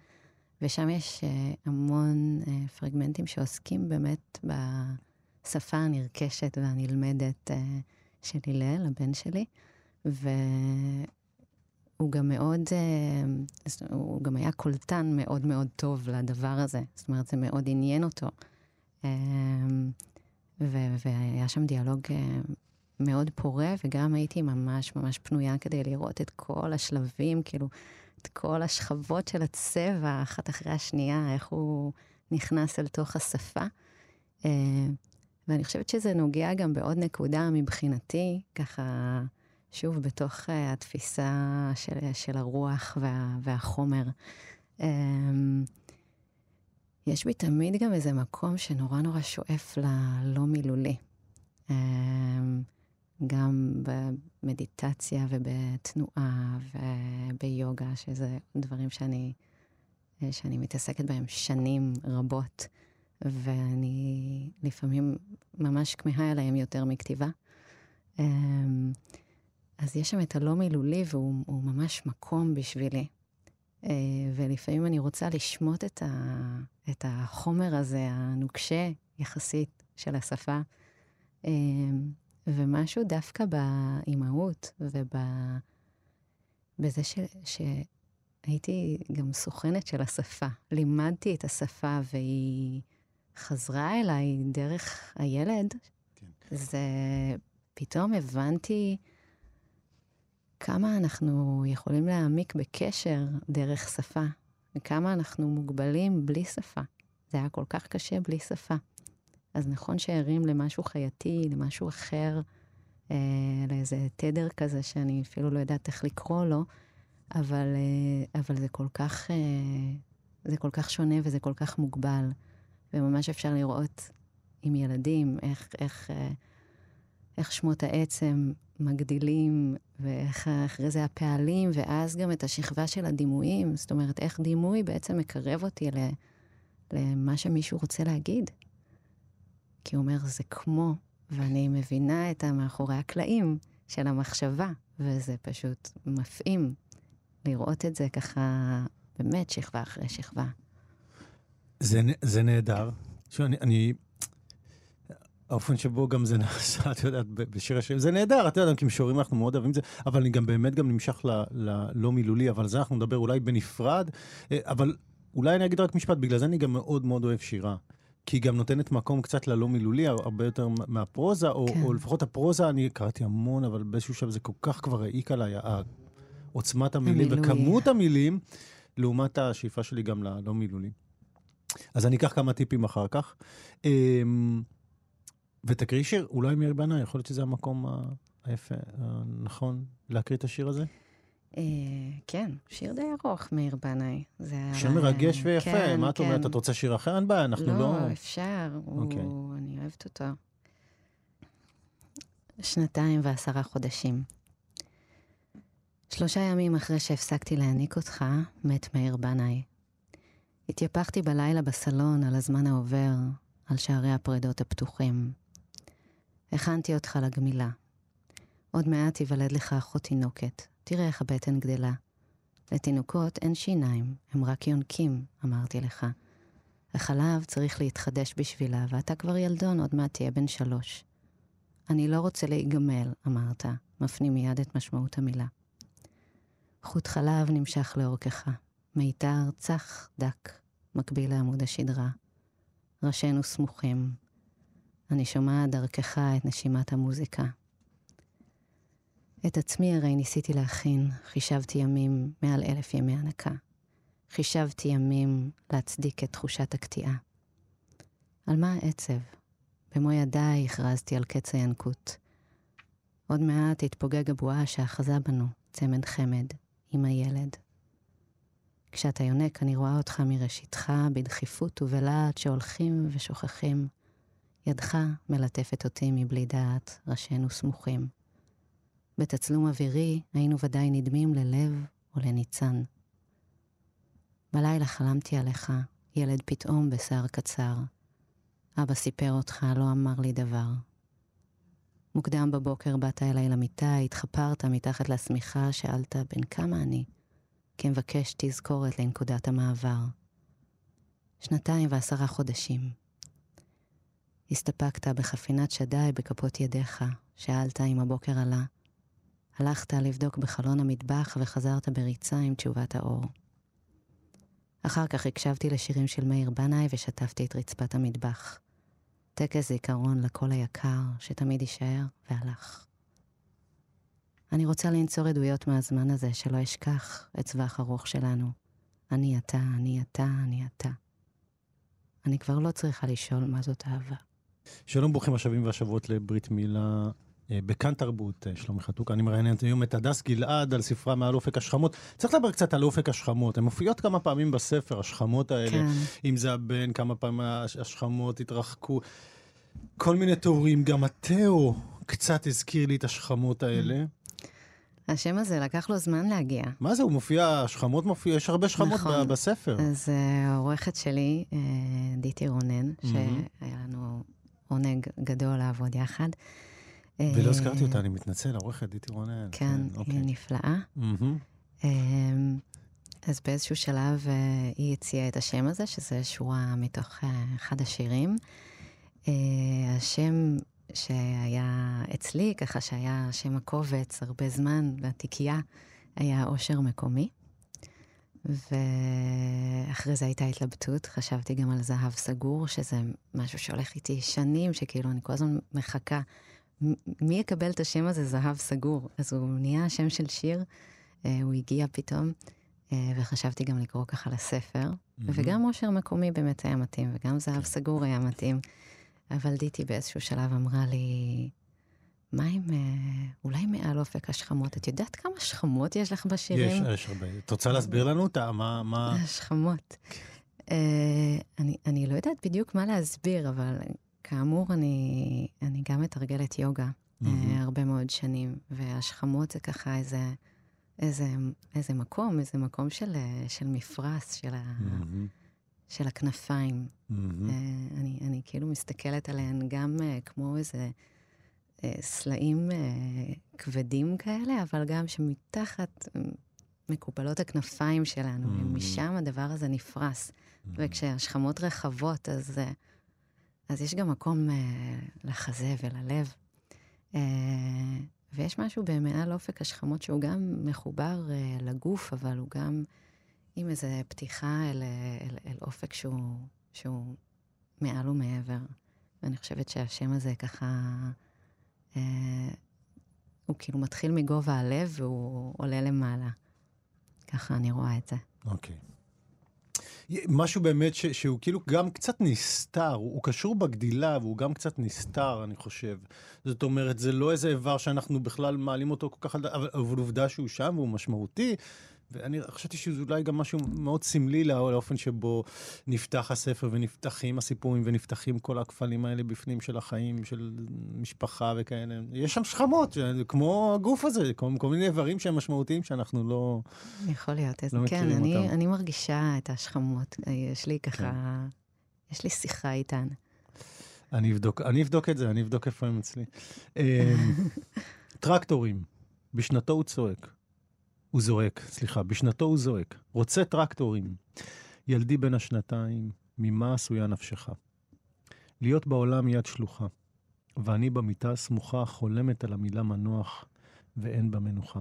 ושם יש המון פרגמנטים שעוסקים באמת בשפה הנרכשת והנלמדת של הלל, הבן שלי, והוא גם מאוד, הוא גם היה קולטן מאוד מאוד טוב לדבר הזה, זאת אומרת זה מאוד עניין אותו, והיה שם דיאלוג מאוד פורה, וגם הייתי ממש ממש פנויה כדי לראות את כל השלבים, כאילו, את כל השכבות של הצבע, אחת אחרי השנייה, איך הוא נכנס אל תוך השפה. ואני חושבת שזה נוגע גם בעוד נקודה מבחינתי, ככה, שוב, בתוך התפיסה של, של הרוח וה, והחומר. יש בי תמיד גם איזה מקום שנורא נורא שואף ללא מילולי. גם במדיטציה ובתנועה וביוגה, שזה דברים שאני, שאני מתעסקת בהם שנים רבות, ואני לפעמים ממש כמהה אליהם יותר מכתיבה. אז יש שם את הלא מילולי, והוא ממש מקום בשבילי. ולפעמים אני רוצה לשמוט את, ה, את החומר הזה, הנוקשה יחסית של השפה, ומשהו דווקא באימהות, ובזה ש... שהייתי גם סוכנת של השפה. לימדתי את השפה, והיא חזרה אליי דרך הילד. כן. זה... פתאום הבנתי כמה אנחנו יכולים להעמיק בקשר דרך שפה, וכמה אנחנו מוגבלים בלי שפה. זה היה כל כך קשה בלי שפה. אז נכון שערים למשהו חייתי, למשהו אחר, אה, לאיזה תדר כזה שאני אפילו לא יודעת איך לקרוא לו, אבל, אה, אבל זה כל כך, אה, זה כל כך שונה וזה כל כך מוגבל, וממש אפשר לראות עם ילדים איך, איך, אה, איך שמות העצם מגדילים, ואיך אחרי זה הפעלים, ואז גם את השכבה של הדימויים, זאת אומרת, איך דימוי בעצם מקרב אותי ל, למה שמישהו רוצה להגיד. כי הוא אומר, זה כמו, ואני מבינה את המאחורי הקלעים של המחשבה, וזה פשוט מפעים לראות את זה ככה, באמת שכבה אחרי שכבה. זה, זה נהדר. שוב, אני, אני, האופן שבו גם זה נעשה, את יודעת, בשיר השיר, זה נהדר, את יודעת, כי משורים אנחנו מאוד אוהבים את זה, אבל אני גם באמת גם נמשך ל, ל, לא מילולי, אבל זה אנחנו נדבר אולי בנפרד, אבל אולי אני אגיד רק משפט, בגלל זה אני גם מאוד מאוד אוהב שירה. כי היא גם נותנת מקום קצת ללא מילולי, הרבה יותר מהפרוזה, או, כן. או לפחות הפרוזה, אני קראתי המון, אבל באיזשהו שם זה כל כך כבר העיק עליי, עוצמת המילים המילולי. וכמות המילים, לעומת השאיפה שלי גם ללא מילולי. אז אני אקח כמה טיפים אחר כך. ותקריא שיר, אולי מיר בנה, יכול להיות שזה המקום היפה, נכון, להקריא את השיר הזה? כן, שיר די ארוך, מאיר בנאי. שיר מרגש ויפה, מה את אומרת? את רוצה שיר אחר? אין בעיה, אנחנו לא... לא, אפשר, אני אוהבת אותו. שנתיים ועשרה חודשים. שלושה ימים אחרי שהפסקתי להעניק אותך, מת מאיר בנאי. התייפחתי בלילה בסלון על הזמן העובר, על שערי הפרדות הפתוחים. הכנתי אותך לגמילה. עוד מעט תיוולד לך אחות תינוקת. תראה איך הבטן גדלה. לתינוקות אין שיניים, הם רק יונקים, אמרתי לך. החלב צריך להתחדש בשבילה, ואתה כבר ילדון, עוד מעט תהיה בן שלוש. אני לא רוצה להיגמל, אמרת, מפנים מיד את משמעות המילה. חוט חלב נמשך לאורכך, מיתר צח דק, מקביל לעמוד השדרה. ראשינו סמוכים. אני שומע דרכך את נשימת המוזיקה. את עצמי הרי ניסיתי להכין, חישבתי ימים מעל אלף ימי ענקה. חישבתי ימים להצדיק את תחושת הקטיעה. על מה העצב? במו ידיי הכרזתי על קץ הינקות. עוד מעט התפוגג הבועה שאחזה בנו, צמד חמד, עם הילד. כשאתה יונק אני רואה אותך מראשיתך, בדחיפות ובלעת שהולכים ושוכחים. ידך מלטפת אותי מבלי דעת, ראשינו סמוכים. בתצלום אווירי היינו ודאי נדמים ללב או לניצן. בלילה חלמתי עליך, ילד פתאום בשיער קצר, אבא סיפר אותך, לא אמר לי דבר. מוקדם בבוקר באת אליי למיטה, התחפרת מתחת לסמיכה, שאלת בן כמה אני, כמבקש תזכורת לנקודת המעבר. שנתיים ועשרה חודשים. הסתפקת בחפינת שדי בכפות ידיך, שאלת אם הבוקר עלה. הלכת לבדוק בחלון המטבח וחזרת בריצה עם תשובת האור. אחר כך הקשבתי לשירים של מאיר בנאי ושטפתי את רצפת המטבח. טקס זיכרון לכל היקר שתמיד יישאר, והלך. אני רוצה לנצור עדויות מהזמן הזה שלא אשכח את צווח ארוך שלנו. אני אתה, אני אתה, אני אתה. אני כבר לא צריכה לשאול מה זאת אהבה. שלום, ברוכים השבים והשבות לברית מילה בכאן תרבות, שלומי חתוכה. אני מראיין היום את הדס גלעד על ספרה מעל אופק השכמות. צריך לדבר קצת על אופק השכמות. הן מופיעות כמה פעמים בספר, השכמות האלה. כן. אם זה הבן, כמה פעמים השכמות התרחקו. כל מיני תיאורים. גם התיאור קצת הזכיר לי את השכמות האלה. השם הזה לקח לו זמן להגיע. מה זה? הוא מופיע, השכמות מופיע, יש הרבה שכמות נכון. ב- בספר. אז העורכת שלי, דיטי רונן, mm-hmm. שהיה לנו עונג גדול לעבוד יחד. ולא הזכרתי אותה, אני מתנצל, עורכת דיטי רונן. כן, היא נפלאה. אז באיזשהו שלב היא הציעה את השם הזה, שזה שורה מתוך אחד השירים. השם שהיה אצלי, ככה שהיה שם הקובץ הרבה זמן, והתיקייה, היה עושר מקומי. ואחרי זה הייתה התלבטות, חשבתי גם על זהב סגור, שזה משהו שהולך איתי שנים, שכאילו אני כל הזמן מחכה, מי יקבל את השם הזה זהב סגור? אז הוא נהיה השם של שיר, הוא הגיע פתאום, וחשבתי גם לקרוא ככה לספר, mm-hmm. וגם אושר מקומי באמת היה מתאים, וגם זהב סגור היה מתאים, אבל דיטי באיזשהו שלב אמרה לי, מה אם, אולי מעל אופק השכמות, את יודעת כמה שכמות יש לך בשירים? יש, יש הרבה. את רוצה להסביר לנו אותה? מה, מה... השכמות. אני, אני לא יודעת בדיוק מה להסביר, אבל... כאמור, אני, אני גם מתרגלת יוגה mm-hmm. אה, הרבה מאוד שנים, והשכמות זה ככה איזה, איזה, איזה מקום, איזה מקום של, של מפרס, של, mm-hmm. ה, של הכנפיים. Mm-hmm. אה, אני, אני כאילו מסתכלת עליהן גם אה, כמו איזה אה, סלעים אה, כבדים כאלה, אבל גם שמתחת מקופלות הכנפיים שלנו, mm-hmm. ומשם הדבר הזה נפרס. Mm-hmm. וכשהשכמות רחבות, אז... אה, אז יש גם מקום uh, לחזה וללב. Uh, ויש משהו במעל אופק השכמות שהוא גם מחובר uh, לגוף, אבל הוא גם עם איזו פתיחה אל, אל, אל אופק שהוא, שהוא מעל ומעבר. ואני חושבת שהשם הזה ככה, uh, הוא כאילו מתחיל מגובה הלב והוא עולה למעלה. ככה אני רואה את זה. אוקיי. Okay. משהו באמת ש- שהוא כאילו גם קצת נסתר, הוא, הוא קשור בגדילה, והוא גם קצת נסתר, אני חושב. זאת אומרת, זה לא איזה איבר שאנחנו בכלל מעלים אותו כל כך, אבל, אבל עובדה שהוא שם והוא משמעותי, ואני חשבתי שזה אולי גם משהו מאוד סמלי לא, לאופן שבו נפתח הספר ונפתחים הסיפורים ונפתחים כל הכפלים האלה בפנים של החיים, של משפחה וכאלה. יש שם שכמות, כמו הגוף הזה, כמו כל מיני איברים שהם משמעותיים שאנחנו לא, יכול להיות, לא מכירים כן, אני, אותם. אני מרגישה את השכמות, יש לי ככה, כן. יש לי שיחה איתן. אני אבדוק, אני אבדוק את זה, אני אבדוק איפה הם אצלי. טרקטורים, בשנתו הוא צועק. הוא זועק, סליחה, בשנתו הוא זועק. רוצה טרקטורים. ילדי בין השנתיים, ממה עשויה נפשך? להיות בעולם יד שלוחה, ואני במיטה סמוכה חולמת על המילה מנוח, ואין בה מנוחה.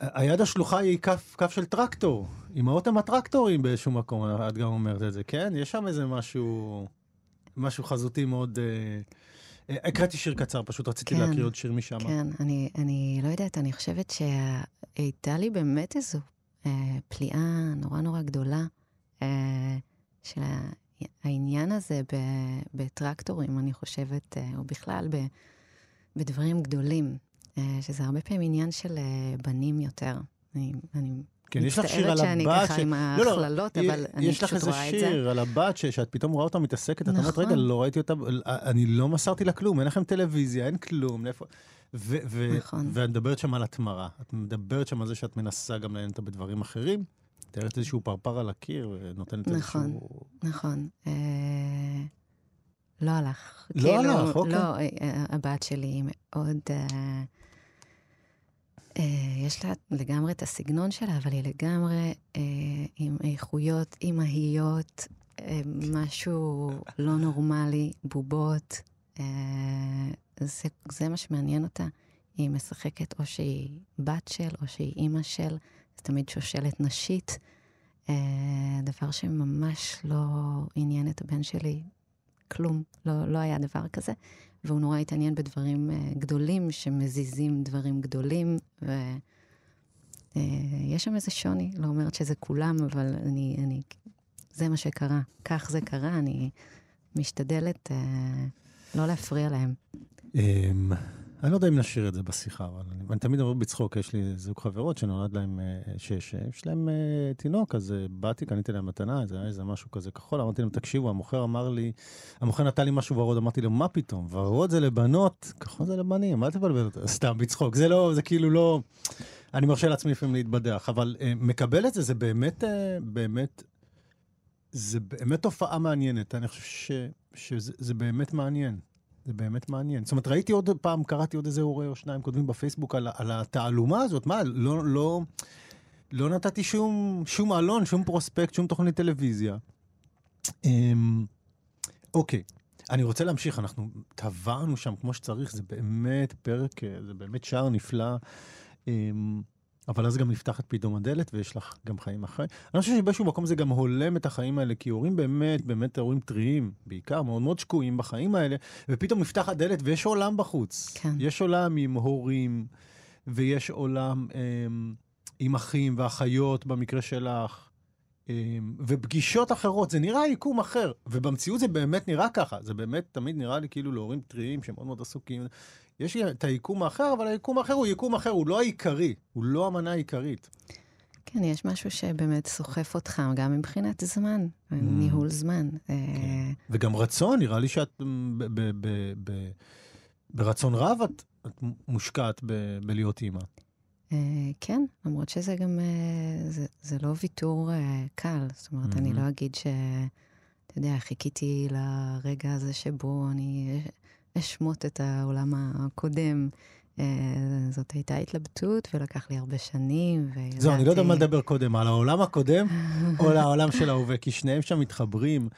היד השלוחה היא כף, כף של טרקטור, עם האותם הטרקטורים באיזשהו מקום, את גם אומרת את זה, כן? יש שם איזה משהו, משהו חזותי מאוד... הקראתי שיר קצר, פשוט רציתי להקריא עוד שיר משם. כן, אני, אני לא יודעת, אני חושבת שהייתה לי באמת איזו פליאה נורא נורא גדולה של העניין הזה בטרקטורים, אני חושבת, או בכלל בדברים גדולים, שזה הרבה פעמים עניין של בנים יותר. אני, אני כן, יש לך שיר על הבת, שאני ככה עם ההכללות, אבל אני פשוט רואה את זה. יש לך איזה שיר על הבת שאת פתאום רואה אותה מתעסקת, את אומרת, רגע, לא ראיתי אותה, אני לא מסרתי לה כלום, אין לכם טלוויזיה, אין כלום, ואת מדברת שם על התמרה, את מדברת שם על זה שאת מנסה גם לעניין אותה בדברים אחרים, תראית איזשהו פרפר על הקיר, ונותנת איזשהו... נכון, נכון. לא הלך. לא כאילו, הלך, אוקיי. לא, הבת שלי היא מאוד... אה, אה, יש לה לגמרי את הסגנון שלה, אבל היא לגמרי אה, עם איכויות, עם מהיות, אה, משהו לא נורמלי, בובות. אה, זה, זה מה שמעניין אותה. היא משחקת או שהיא בת של, או שהיא אמא של. זה תמיד שושלת נשית. אה, דבר שממש לא עניין את הבן שלי. כלום, לא, לא היה דבר כזה, והוא נורא התעניין בדברים uh, גדולים, שמזיזים דברים גדולים, ויש uh, שם איזה שוני, לא אומרת שזה כולם, אבל אני, אני, זה מה שקרה, כך זה קרה, אני משתדלת uh, לא להפריע להם. Um, אני לא יודע אם נשאיר את זה בשיחה, אבל אני, אני תמיד אומר בצחוק, יש לי זוג חברות שנולד להם, uh, שיש להם uh, תינוק, אז uh, באתי, קניתי להם מתנה, זה היה איזה משהו כזה כחול, אמרתי להם, תקשיבו, המוכר אמר לי, המוכר נתן לי משהו ורוד, אמרתי להם, מה פתאום? ורוד זה לבנות, כחול זה לבנים, אל תבלבל, סתם בצחוק, זה לא, זה כאילו לא, אני מרשה לעצמי לפעמים להתבדח, אבל uh, מקבל את זה, זה באמת, uh, באמת, זה באמת תופעה מעניינת, אני חושב ש, שזה זה באמת מעניין. זה באמת מעניין. זאת אומרת, ראיתי עוד פעם, קראתי עוד איזה הורה או שניים כותבים בפייסבוק על, על התעלומה הזאת. מה, לא, לא, לא נתתי שום, שום אלון, שום פרוספקט, שום תוכנית טלוויזיה. אמ, אוקיי. אני רוצה להמשיך. אנחנו טברנו שם כמו שצריך. זה באמת פרק, זה באמת שער נפלא. אמ, אבל אז גם נפתחת פתאום הדלת, ויש לך גם חיים אחרי. אני חושב שבשום מקום זה גם הולם את החיים האלה, כי הורים באמת, באמת הורים טריים, בעיקר מאוד מאוד שקועים בחיים האלה, ופתאום נפתחת דלת, ויש עולם בחוץ. כן. יש עולם עם הורים, ויש עולם אמ, עם אחים ואחיות, במקרה שלך, אמ, ופגישות אחרות. זה נראה עיקום אחר, ובמציאות זה באמת נראה ככה. זה באמת תמיד נראה לי כאילו להורים טריים, שהם מאוד מאוד עסוקים, יש את היקום האחר, אבל היקום האחר הוא יקום אחר, הוא לא העיקרי, הוא לא המנה העיקרית. כן, יש משהו שבאמת סוחף אותך, גם מבחינת זמן, mm. ניהול זמן. כן. וגם רצון, נראה לי שאת, ב- ב- ב- ב- ברצון רב, את, את מושקעת ב- בלהיות אימא. כן, למרות שזה גם, זה, זה לא ויתור קל, זאת אומרת, mm-hmm. אני לא אגיד ש, אתה יודע, חיכיתי לרגע הזה שבו אני... אשמות את העולם הקודם. זאת הייתה התלבטות, ולקח לי הרבה שנים. זו, אני לא יודע מה לדבר קודם, על העולם הקודם או על העולם של ההווה, כי שניהם שם מתחברים.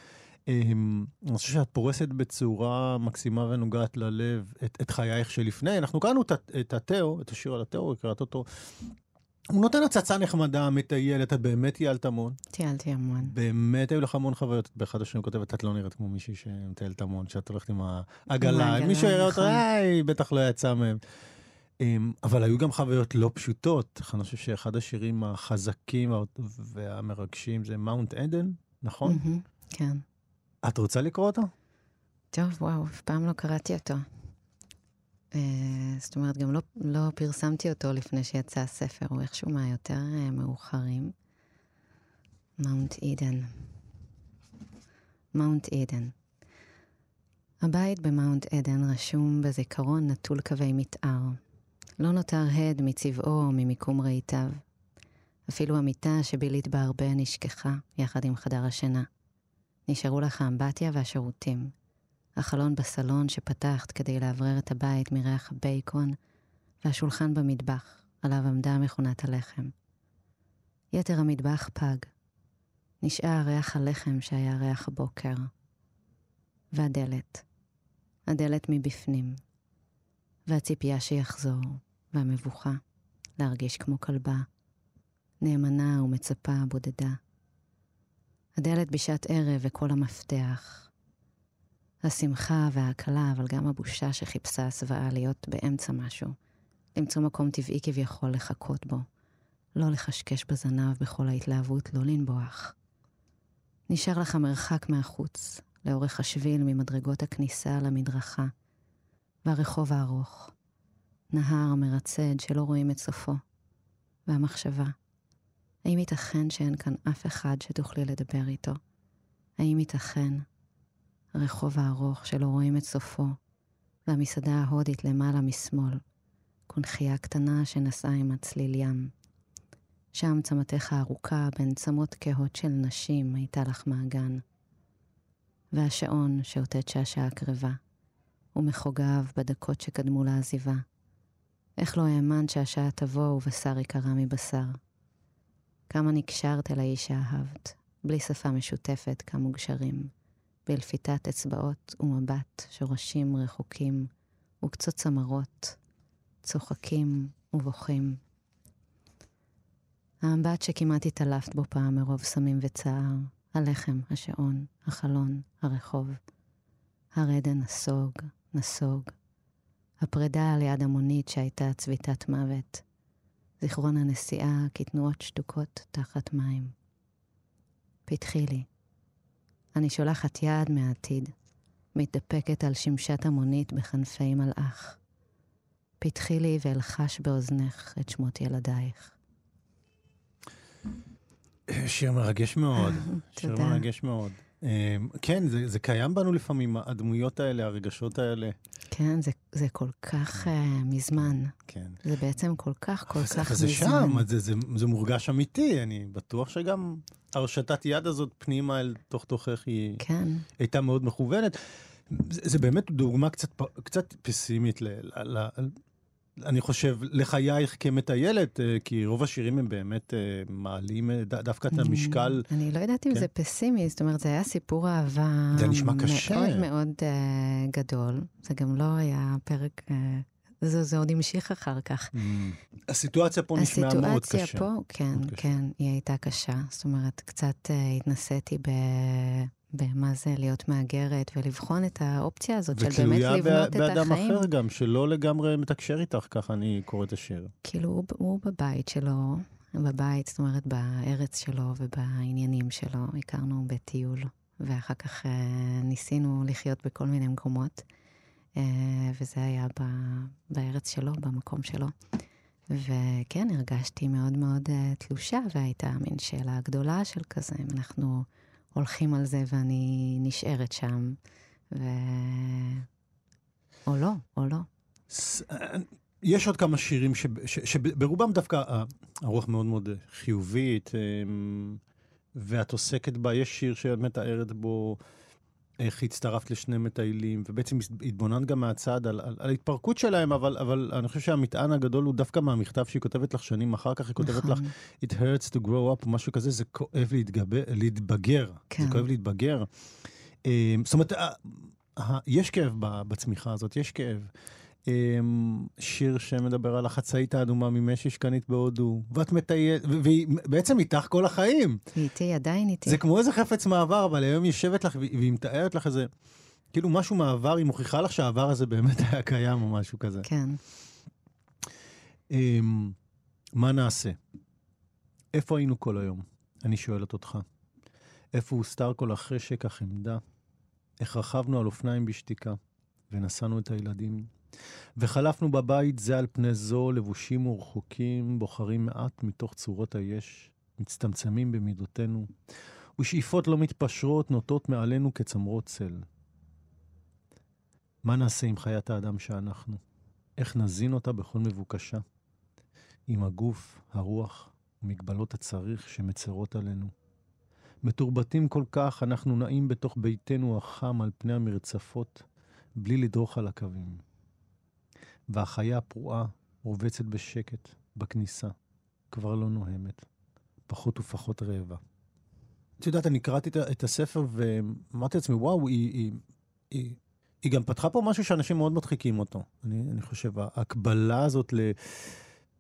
אני חושב שאת פורסת בצורה מקסימה ונוגעת ללב את חייך שלפני. אנחנו קראנו את התאו, את השיר על התאו, הקראת אותו. הוא נותן הצצה נחמדה, מטיילת, את באמת טיילת המון. טיילתי המון. באמת היו לך המון חוויות, באחד השני כותבת, את לא נראית כמו מישהי שמטיילת המון, שאת הולכת עם העגלה, מישהו יראה אותה, היי, בטח לא יצא מהם. אבל היו גם חוויות לא פשוטות, אני חושב שאחד השירים החזקים והמרגשים זה מאונט עדן, נכון? כן. את רוצה לקרוא אותו? טוב, וואו, אף פעם לא קראתי אותו. זאת אומרת, גם לא, לא פרסמתי אותו לפני שיצא הספר, הוא איכשהו מהיותר מאוחרים. מאונט עדן. מאונט עדן. הבית במאונט עדן רשום בזיכרון נטול קווי מתאר. לא נותר הד מצבעו או ממיקום רעיתיו. אפילו המיטה שבילית בה הרבה נשכחה, יחד עם חדר השינה. נשארו לך האמבטיה והשירותים. החלון בסלון שפתחת כדי לאוורר את הבית מריח הבייקון, והשולחן במטבח, עליו עמדה מכונת הלחם. יתר המטבח פג. נשאר ריח הלחם שהיה ריח הבוקר. והדלת. הדלת מבפנים. והציפייה שיחזור, והמבוכה, להרגיש כמו כלבה. נאמנה ומצפה בודדה. הדלת בשעת ערב וכל המפתח. השמחה וההקלה, אבל גם הבושה שחיפשה הסוואה להיות באמצע משהו. למצוא מקום טבעי כביכול לחכות בו. לא לחשקש בזנב בכל ההתלהבות, לא לנבוח. נשאר לך מרחק מהחוץ, לאורך השביל ממדרגות הכניסה למדרכה. והרחוב הארוך. נהר מרצד שלא רואים את סופו. והמחשבה. האם ייתכן שאין כאן אף אחד שתוכלי לדבר איתו? האם ייתכן... הרחוב הארוך שלא רואים את סופו, והמסעדה ההודית למעלה משמאל, קונחייה קטנה שנסעה עם הצליל ים. שם צמתך הארוכה בין צמות כהות של נשים הייתה לך מעגן. והשעון שעוטט שהשעה הקרבה, ומחוגב בדקות שקדמו לעזיבה. איך לא האמן שהשעה תבוא ובשר יקרה מבשר. כמה נקשרת אל האיש שאהבת, בלי שפה משותפת כמו גשרים, בלפיתת אצבעות ומבט, שורשים רחוקים, וקצות צמרות, צוחקים ובוכים. האמבט שכמעט התעלפת בו פעם מרוב סמים וצער, הלחם, השעון, החלון, הרחוב, הרדן נסוג, נסוג. הפרידה על יד המונית שהייתה צביטת מוות, זיכרון הנסיעה כתנועות שתוקות תחת מים. פתחי לי. אני שולחת יד מהעתיד, מתדפקת על שמשת המונית בחנפי מלאך. פתחי לי ואלחש באוזנך את שמות ילדייך. שיר מרגש מאוד. שיר מרגש מאוד. כן, זה, זה קיים בנו לפעמים, הדמויות האלה, הרגשות האלה. כן, זה, זה כל כך uh, מזמן. כן. זה בעצם כל כך, כל אז, כך אז מזמן. שם, זה שם, זה, זה מורגש אמיתי, אני בטוח שגם הרשתת יד הזאת פנימה אל תוך תוכך היא כן. הייתה מאוד מכוונת. זה, זה באמת דוגמה קצת, קצת פסימית ל... ל, ל אני חושב, לחייך כמטיילת, כי רוב השירים הם באמת מעלים דווקא את המשקל. אני לא יודעת אם זה פסימי, זאת אומרת, זה היה סיפור אהבה מאוד מאוד גדול. זה גם לא היה פרק, זה עוד המשיך אחר כך. הסיטואציה פה נשמעה מאוד קשה. הסיטואציה פה, כן, כן, היא הייתה קשה. זאת אומרת, קצת התנסיתי ב... במה זה להיות מאגרת, ולבחון את האופציה הזאת של באמת לבנות את החיים. ותלויה באדם אחר גם, שלא לגמרי מתקשר איתך, ככה אני קורא את השיר. כאילו הוא, הוא בבית שלו, בבית, זאת אומרת, בארץ שלו ובעניינים שלו, הכרנו בטיול, ואחר כך ניסינו לחיות בכל מיני מקומות, וזה היה ב, בארץ שלו, במקום שלו. וכן, הרגשתי מאוד מאוד תלושה, והייתה מין שאלה גדולה של כזה, אם אנחנו... הולכים על זה ואני נשארת שם, ו... או לא, או לא. יש עוד כמה שירים ש... ש... שברובם דווקא הרוח מאוד מאוד חיובית, ואת עוסקת בה, יש שיר שאת מתארת בו, איך הצטרפת לשני מטיילים, ובעצם התבוננת גם מהצד על, על, על ההתפרקות שלהם, אבל, אבל אני חושב שהמטען הגדול הוא דווקא מהמכתב שהיא כותבת לך שנים אחר כך, היא כותבת לך, it hurts to grow up, משהו כזה, זה כואב להתגבר, להתבגר, כן. זה כואב להתבגר. זאת אומרת, יש כאב בצמיחה הזאת, יש כאב. שיר שמדבר על החצאית האדומה ממשי שקנית בהודו, ואת מטיילת, והיא בעצם איתך כל החיים. היא איתי, עדיין איתי. זה כמו איזה חפץ מעבר, אבל היום יושבת לך, והיא מתארת לך איזה, כאילו משהו מעבר, היא מוכיחה לך שהעבר הזה באמת היה קיים או משהו כזה. כן. מה נעשה? איפה היינו כל היום? אני שואלת אותך. איפה הוסתר כל החשק, החמדה? איך רכבנו על אופניים בשתיקה, ונסענו את הילדים? וחלפנו בבית זה על פני זו, לבושים ורחוקים, בוחרים מעט מתוך צורות היש, מצטמצמים במידותינו, ושאיפות לא מתפשרות נוטות מעלינו כצמרות צל. מה נעשה עם חיית האדם שאנחנו? איך נזין אותה בכל מבוקשה? עם הגוף, הרוח, מגבלות הצריך שמצרות עלינו. מתורבתים כל כך, אנחנו נעים בתוך ביתנו החם על פני המרצפות, בלי לדרוך על הקווים. והחיה הפרועה רובצת בשקט, בכניסה, כבר לא נוהמת, פחות ופחות רעבה. את יודעת, אני קראתי את הספר ואמרתי לעצמי, וואו, היא, היא, היא, היא גם פתחה פה משהו שאנשים מאוד מדחיקים אותו. אני, אני חושב, ההקבלה הזאת, ל...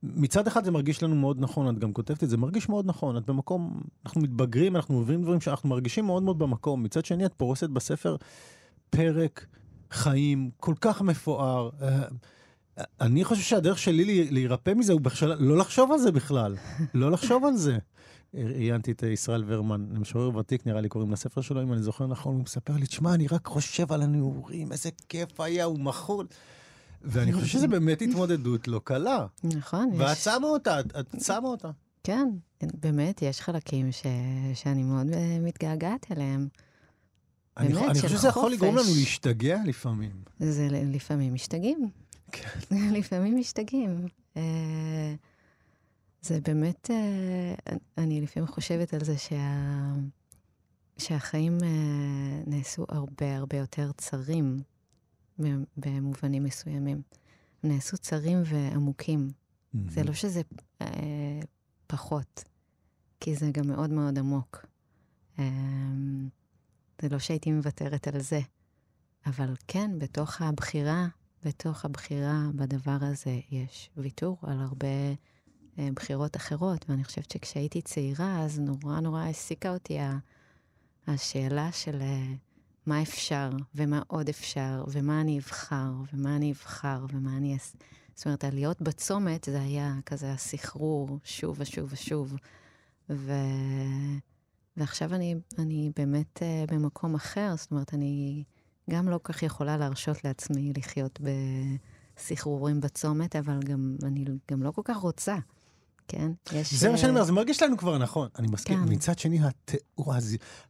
מצד אחד זה מרגיש לנו מאוד נכון, את גם כותבת את זה, מרגיש מאוד נכון, את במקום, אנחנו מתבגרים, אנחנו עוברים דברים שאנחנו מרגישים מאוד מאוד במקום, מצד שני את פורסת בספר פרק חיים, כל כך מפואר, אני חושב שהדרך שלי להירפא מזה הוא לא לחשוב על זה בכלל. לא לחשוב על זה. ראיינתי את ישראל ורמן, משורר ותיק, נראה לי קוראים לספר שלו, אם אני זוכר נכון, הוא מספר לי, תשמע, אני רק חושב על הנעורים, איזה כיף היה, הוא מחול. ואני חושב שזה באמת התמודדות לא קלה. נכון. ואת שמה אותה, את שמה אותה. כן, באמת, יש חלקים שאני מאוד מתגעגעת אליהם. אני חושב שזה יכול לגרום לנו להשתגע לפעמים. זה לפעמים משתגעים. לפעמים משתגעים. זה באמת, אני לפעמים חושבת על זה שהחיים נעשו הרבה הרבה יותר צרים במובנים מסוימים. הם נעשו צרים ועמוקים. Mm-hmm. זה לא שזה אה, פחות, כי זה גם מאוד מאוד עמוק. אה, זה לא שהייתי מבטרת על זה. אבל כן, בתוך הבחירה, בתוך הבחירה בדבר הזה יש ויתור על הרבה אה, בחירות אחרות, ואני חושבת שכשהייתי צעירה, אז נורא נורא העסיקה אותי ה... השאלה של מה אפשר, ומה עוד אפשר, ומה אני אבחר, ומה אני אבחר, ומה אני... זאת אומרת, להיות בצומת, זה היה כזה הסחרור, שוב ושוב ושוב. ו... ועכשיו אני, אני באמת במקום אחר, זאת אומרת, אני גם לא כך יכולה להרשות לעצמי לחיות בסחרורים בצומת, אבל גם, אני גם לא כל כך רוצה. כן, יש... זה מה שאני אומר, זה מרגיש לנו כבר נכון, אני מסכים. מצד שני, התיאור,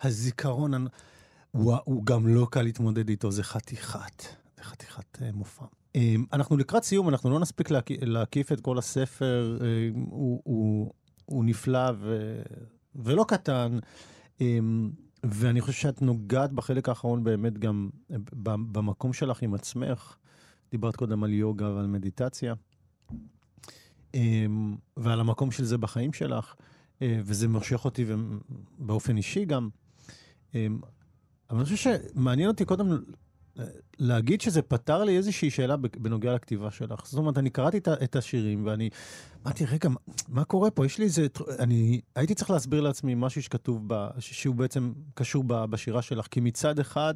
הזיכרון, הוא גם לא קל להתמודד איתו, זה חתיכת, זה חתיכת מופע. אנחנו לקראת סיום, אנחנו לא נספיק להקיף את כל הספר, הוא נפלא ולא קטן, ואני חושב שאת נוגעת בחלק האחרון באמת גם במקום שלך עם עצמך, דיברת קודם על יוגה ועל מדיטציה, ועל המקום של זה בחיים שלך, וזה מרשיך אותי באופן אישי גם. אבל אני חושב שמעניין אותי קודם להגיד שזה פתר לי איזושהי שאלה בנוגע לכתיבה שלך. זאת אומרת, אני קראתי את השירים, ואני אמרתי, רגע, מה קורה פה? יש לי איזה... אני הייתי צריך להסביר לעצמי משהו שכתוב, שהוא בעצם קשור בשירה שלך, כי מצד אחד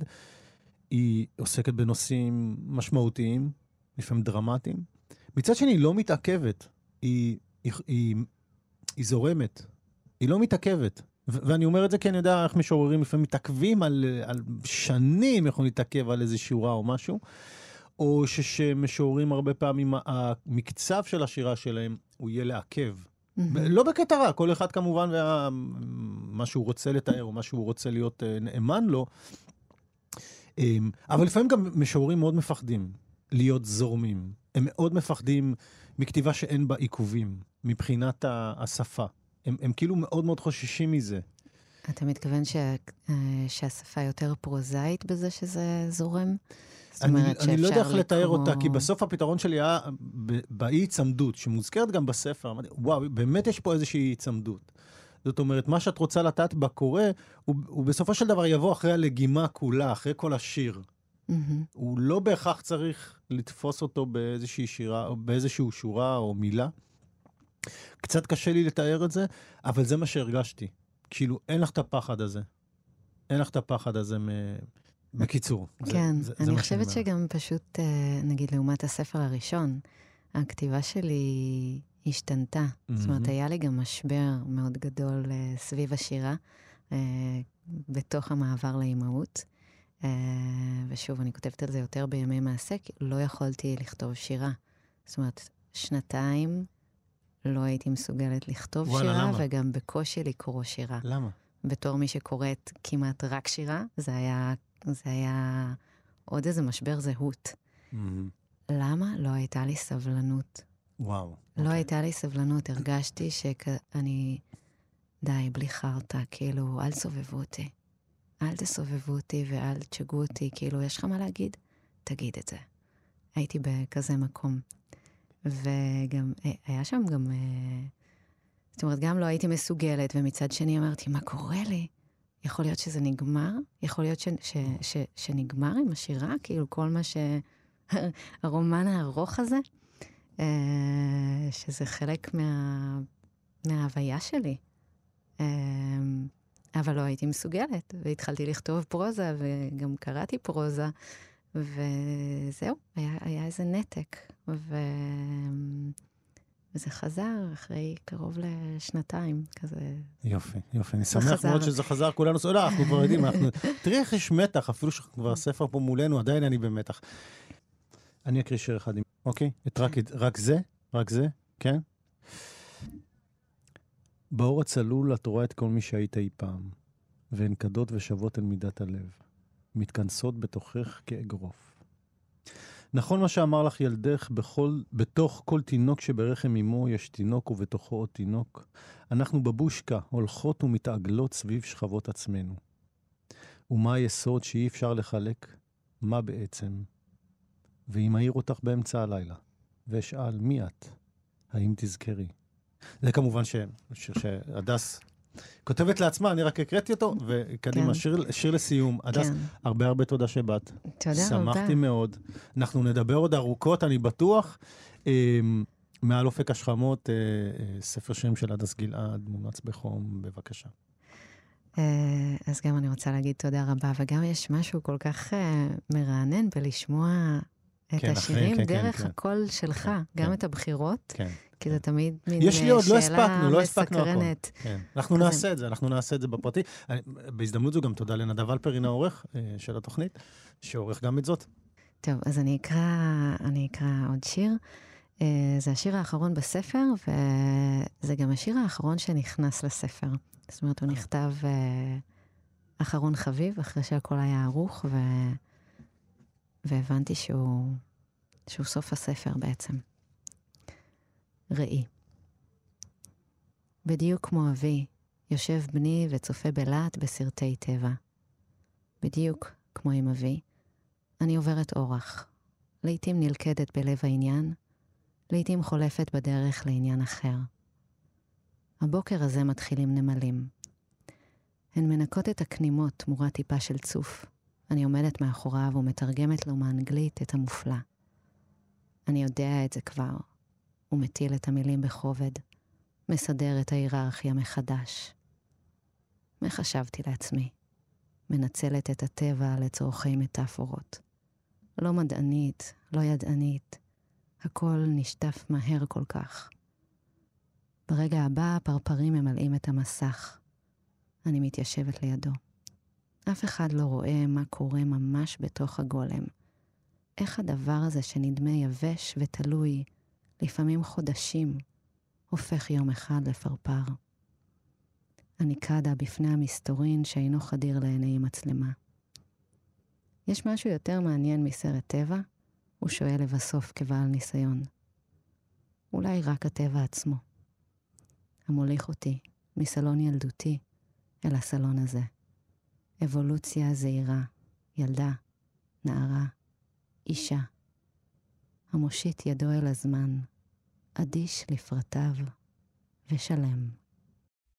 היא עוסקת בנושאים משמעותיים, לפעמים דרמטיים. מצד שני, היא לא מתעכבת. היא, היא, היא, היא זורמת. היא לא מתעכבת. ו- ואני אומר את זה כי אני יודע איך משוררים לפעמים מתעכבים על, על שנים, יכולים להתעכב על איזו שירה או משהו, או ש- שמשוררים הרבה פעמים, המקצב של השירה שלהם הוא יהיה לעכב. Mm-hmm. לא בקטע רע, כל אחד כמובן, וה- מה שהוא רוצה לתאר או מה שהוא רוצה להיות uh, נאמן לו, um, אבל לפעמים גם משוררים מאוד מפחדים להיות זורמים. הם מאוד מפחדים מכתיבה שאין בה עיכובים, מבחינת השפה. הם, הם כאילו מאוד מאוד חוששים מזה. אתה מתכוון שה, שהשפה יותר פרוזאית בזה שזה זורם? אני, אני לא יודע איך לתאר או... אותה, כי בסוף הפתרון שלי היה באי צמדות, שמוזכרת גם בספר. וואו, באמת יש פה איזושהי צמדות. זאת אומרת, מה שאת רוצה לתת בקורא, הוא, הוא בסופו של דבר יבוא אחרי הלגימה כולה, אחרי כל השיר. Mm-hmm. הוא לא בהכרח צריך לתפוס אותו באיזושהי שירה, או באיזשהו שורה או מילה. קצת קשה לי לתאר את זה, אבל זה מה שהרגשתי. כאילו, אין לך את הפחד הזה. אין לך את הפחד הזה מקיצור. כן, זה, זה, אני זה חושבת שגם פשוט, נגיד, לעומת הספר הראשון, הכתיבה שלי השתנתה. Mm-hmm. זאת אומרת, היה לי גם משבר מאוד גדול סביב השירה, בתוך המעבר לאימהות. Uh, ושוב, אני כותבת על זה יותר בימי מעשה, כי לא יכולתי לכתוב שירה. זאת אומרת, שנתיים לא הייתי מסוגלת לכתוב וואלה, שירה, למה? וגם בקושי לקרוא שירה. למה? בתור מי שקוראת כמעט רק שירה, זה היה, זה היה עוד איזה משבר זהות. Mm-hmm. למה? לא הייתה לי סבלנות. וואו. לא okay. הייתה לי סבלנות, הרגשתי שאני, די, בלי חרטה, כאילו, אל סובבו אותי. אל תסובבו אותי ואל תשגעו אותי, כאילו, יש לך מה להגיד? תגיד את זה. הייתי בכזה מקום. וגם, היה שם גם, זאת אומרת, גם לא הייתי מסוגלת, ומצד שני אמרתי, מה קורה לי? יכול להיות שזה נגמר? יכול להיות ש, ש, ש, שנגמר עם השירה? כאילו, כל מה ש... הרומן הארוך הזה, שזה חלק מה... מההוויה שלי. אבל לא הייתי מסוגלת, והתחלתי לכתוב פרוזה, וגם קראתי פרוזה, וזהו, היה, היה איזה נתק, ו... וזה חזר אחרי קרוב לשנתיים, כזה. יופי, יופי, אני שמח מאוד שזה חזר, כולנו, לא, אנחנו כבר יודעים, אנחנו... תראי איך יש מתח, אפילו שכבר הספר פה מולנו, עדיין אני במתח. אני אקריא שיר אחד, אוקיי? את רק, רק זה, רק זה, כן? באור הצלול את רואה את כל מי שהיית אי פעם, והן קדות ושוות אל מידת הלב, מתכנסות בתוכך כאגרוף. נכון מה שאמר לך ילדך, בכל, בתוך כל תינוק שברחם אמו יש תינוק ובתוכו עוד תינוק, אנחנו בבושקה הולכות ומתעגלות סביב שכבות עצמנו. ומה היסוד שאי אפשר לחלק? מה בעצם? ואם העיר אותך באמצע הלילה, ואשאל מי את? האם תזכרי? זה כמובן ש... ש... שהדס כותבת לעצמה, אני רק הקראתי אותו, וקדימה, כן. שיר, שיר לסיום. הדס, כן. הרבה הרבה תודה שבאת. תודה רבה. שמחתי מאוד. אנחנו נדבר עוד ארוכות, אני בטוח. מעל אופק השכמות, ספר שירים של הדס גלעד, מומלץ בחום, בבקשה. אז גם אני רוצה להגיד תודה רבה, וגם יש משהו כל כך מרענן בלשמוע את השירים דרך הקול שלך, גם את הבחירות, כי זה תמיד מין שאלה מסקרנת. אנחנו נעשה את זה, אנחנו נעשה את זה בפרטי. בהזדמנות זו גם תודה לנדב אלפרין העורך של התוכנית, שעורך גם את זאת. טוב, אז אני אקרא, אני אקרא עוד שיר. זה השיר האחרון בספר, וזה גם השיר האחרון שנכנס לספר. זאת אומרת, הוא נכתב אחרון חביב, אחרי שהכל היה ערוך, והבנתי שהוא סוף הספר בעצם. ראי. בדיוק כמו אבי, יושב בני וצופה בלהט בסרטי טבע. בדיוק כמו עם אבי, אני עוברת אורח. לעתים נלכדת בלב העניין, לעתים חולפת בדרך לעניין אחר. הבוקר הזה מתחילים נמלים. הן מנקות את הכנימות תמורת טיפה של צוף. אני עומדת מאחוריו ומתרגמת לו מאנגלית את המופלא. אני יודע את זה כבר. הוא מטיל את המילים בכובד. מסדר את ההיררכיה מחדש. מחשבתי לעצמי. מנצלת את הטבע לצורכי מטאפורות. לא מדענית, לא ידענית. הכל נשטף מהר כל כך. ברגע הבא, הפרפרים ממלאים את המסך. אני מתיישבת לידו. אף אחד לא רואה מה קורה ממש בתוך הגולם. איך הדבר הזה שנדמה יבש ותלוי, לפעמים חודשים, הופך יום אחד לפרפר. אני קדה בפני המסתורין שאינו חדיר לעיני מצלמה. יש משהו יותר מעניין מסרט טבע? הוא שואל לבסוף כבעל ניסיון. אולי רק הטבע עצמו. המוליך אותי, מסלון ילדותי, אל הסלון הזה. אבולוציה זהירה, ילדה, נערה, אישה. המושיט ידו אל הזמן, אדיש לפרטיו ושלם.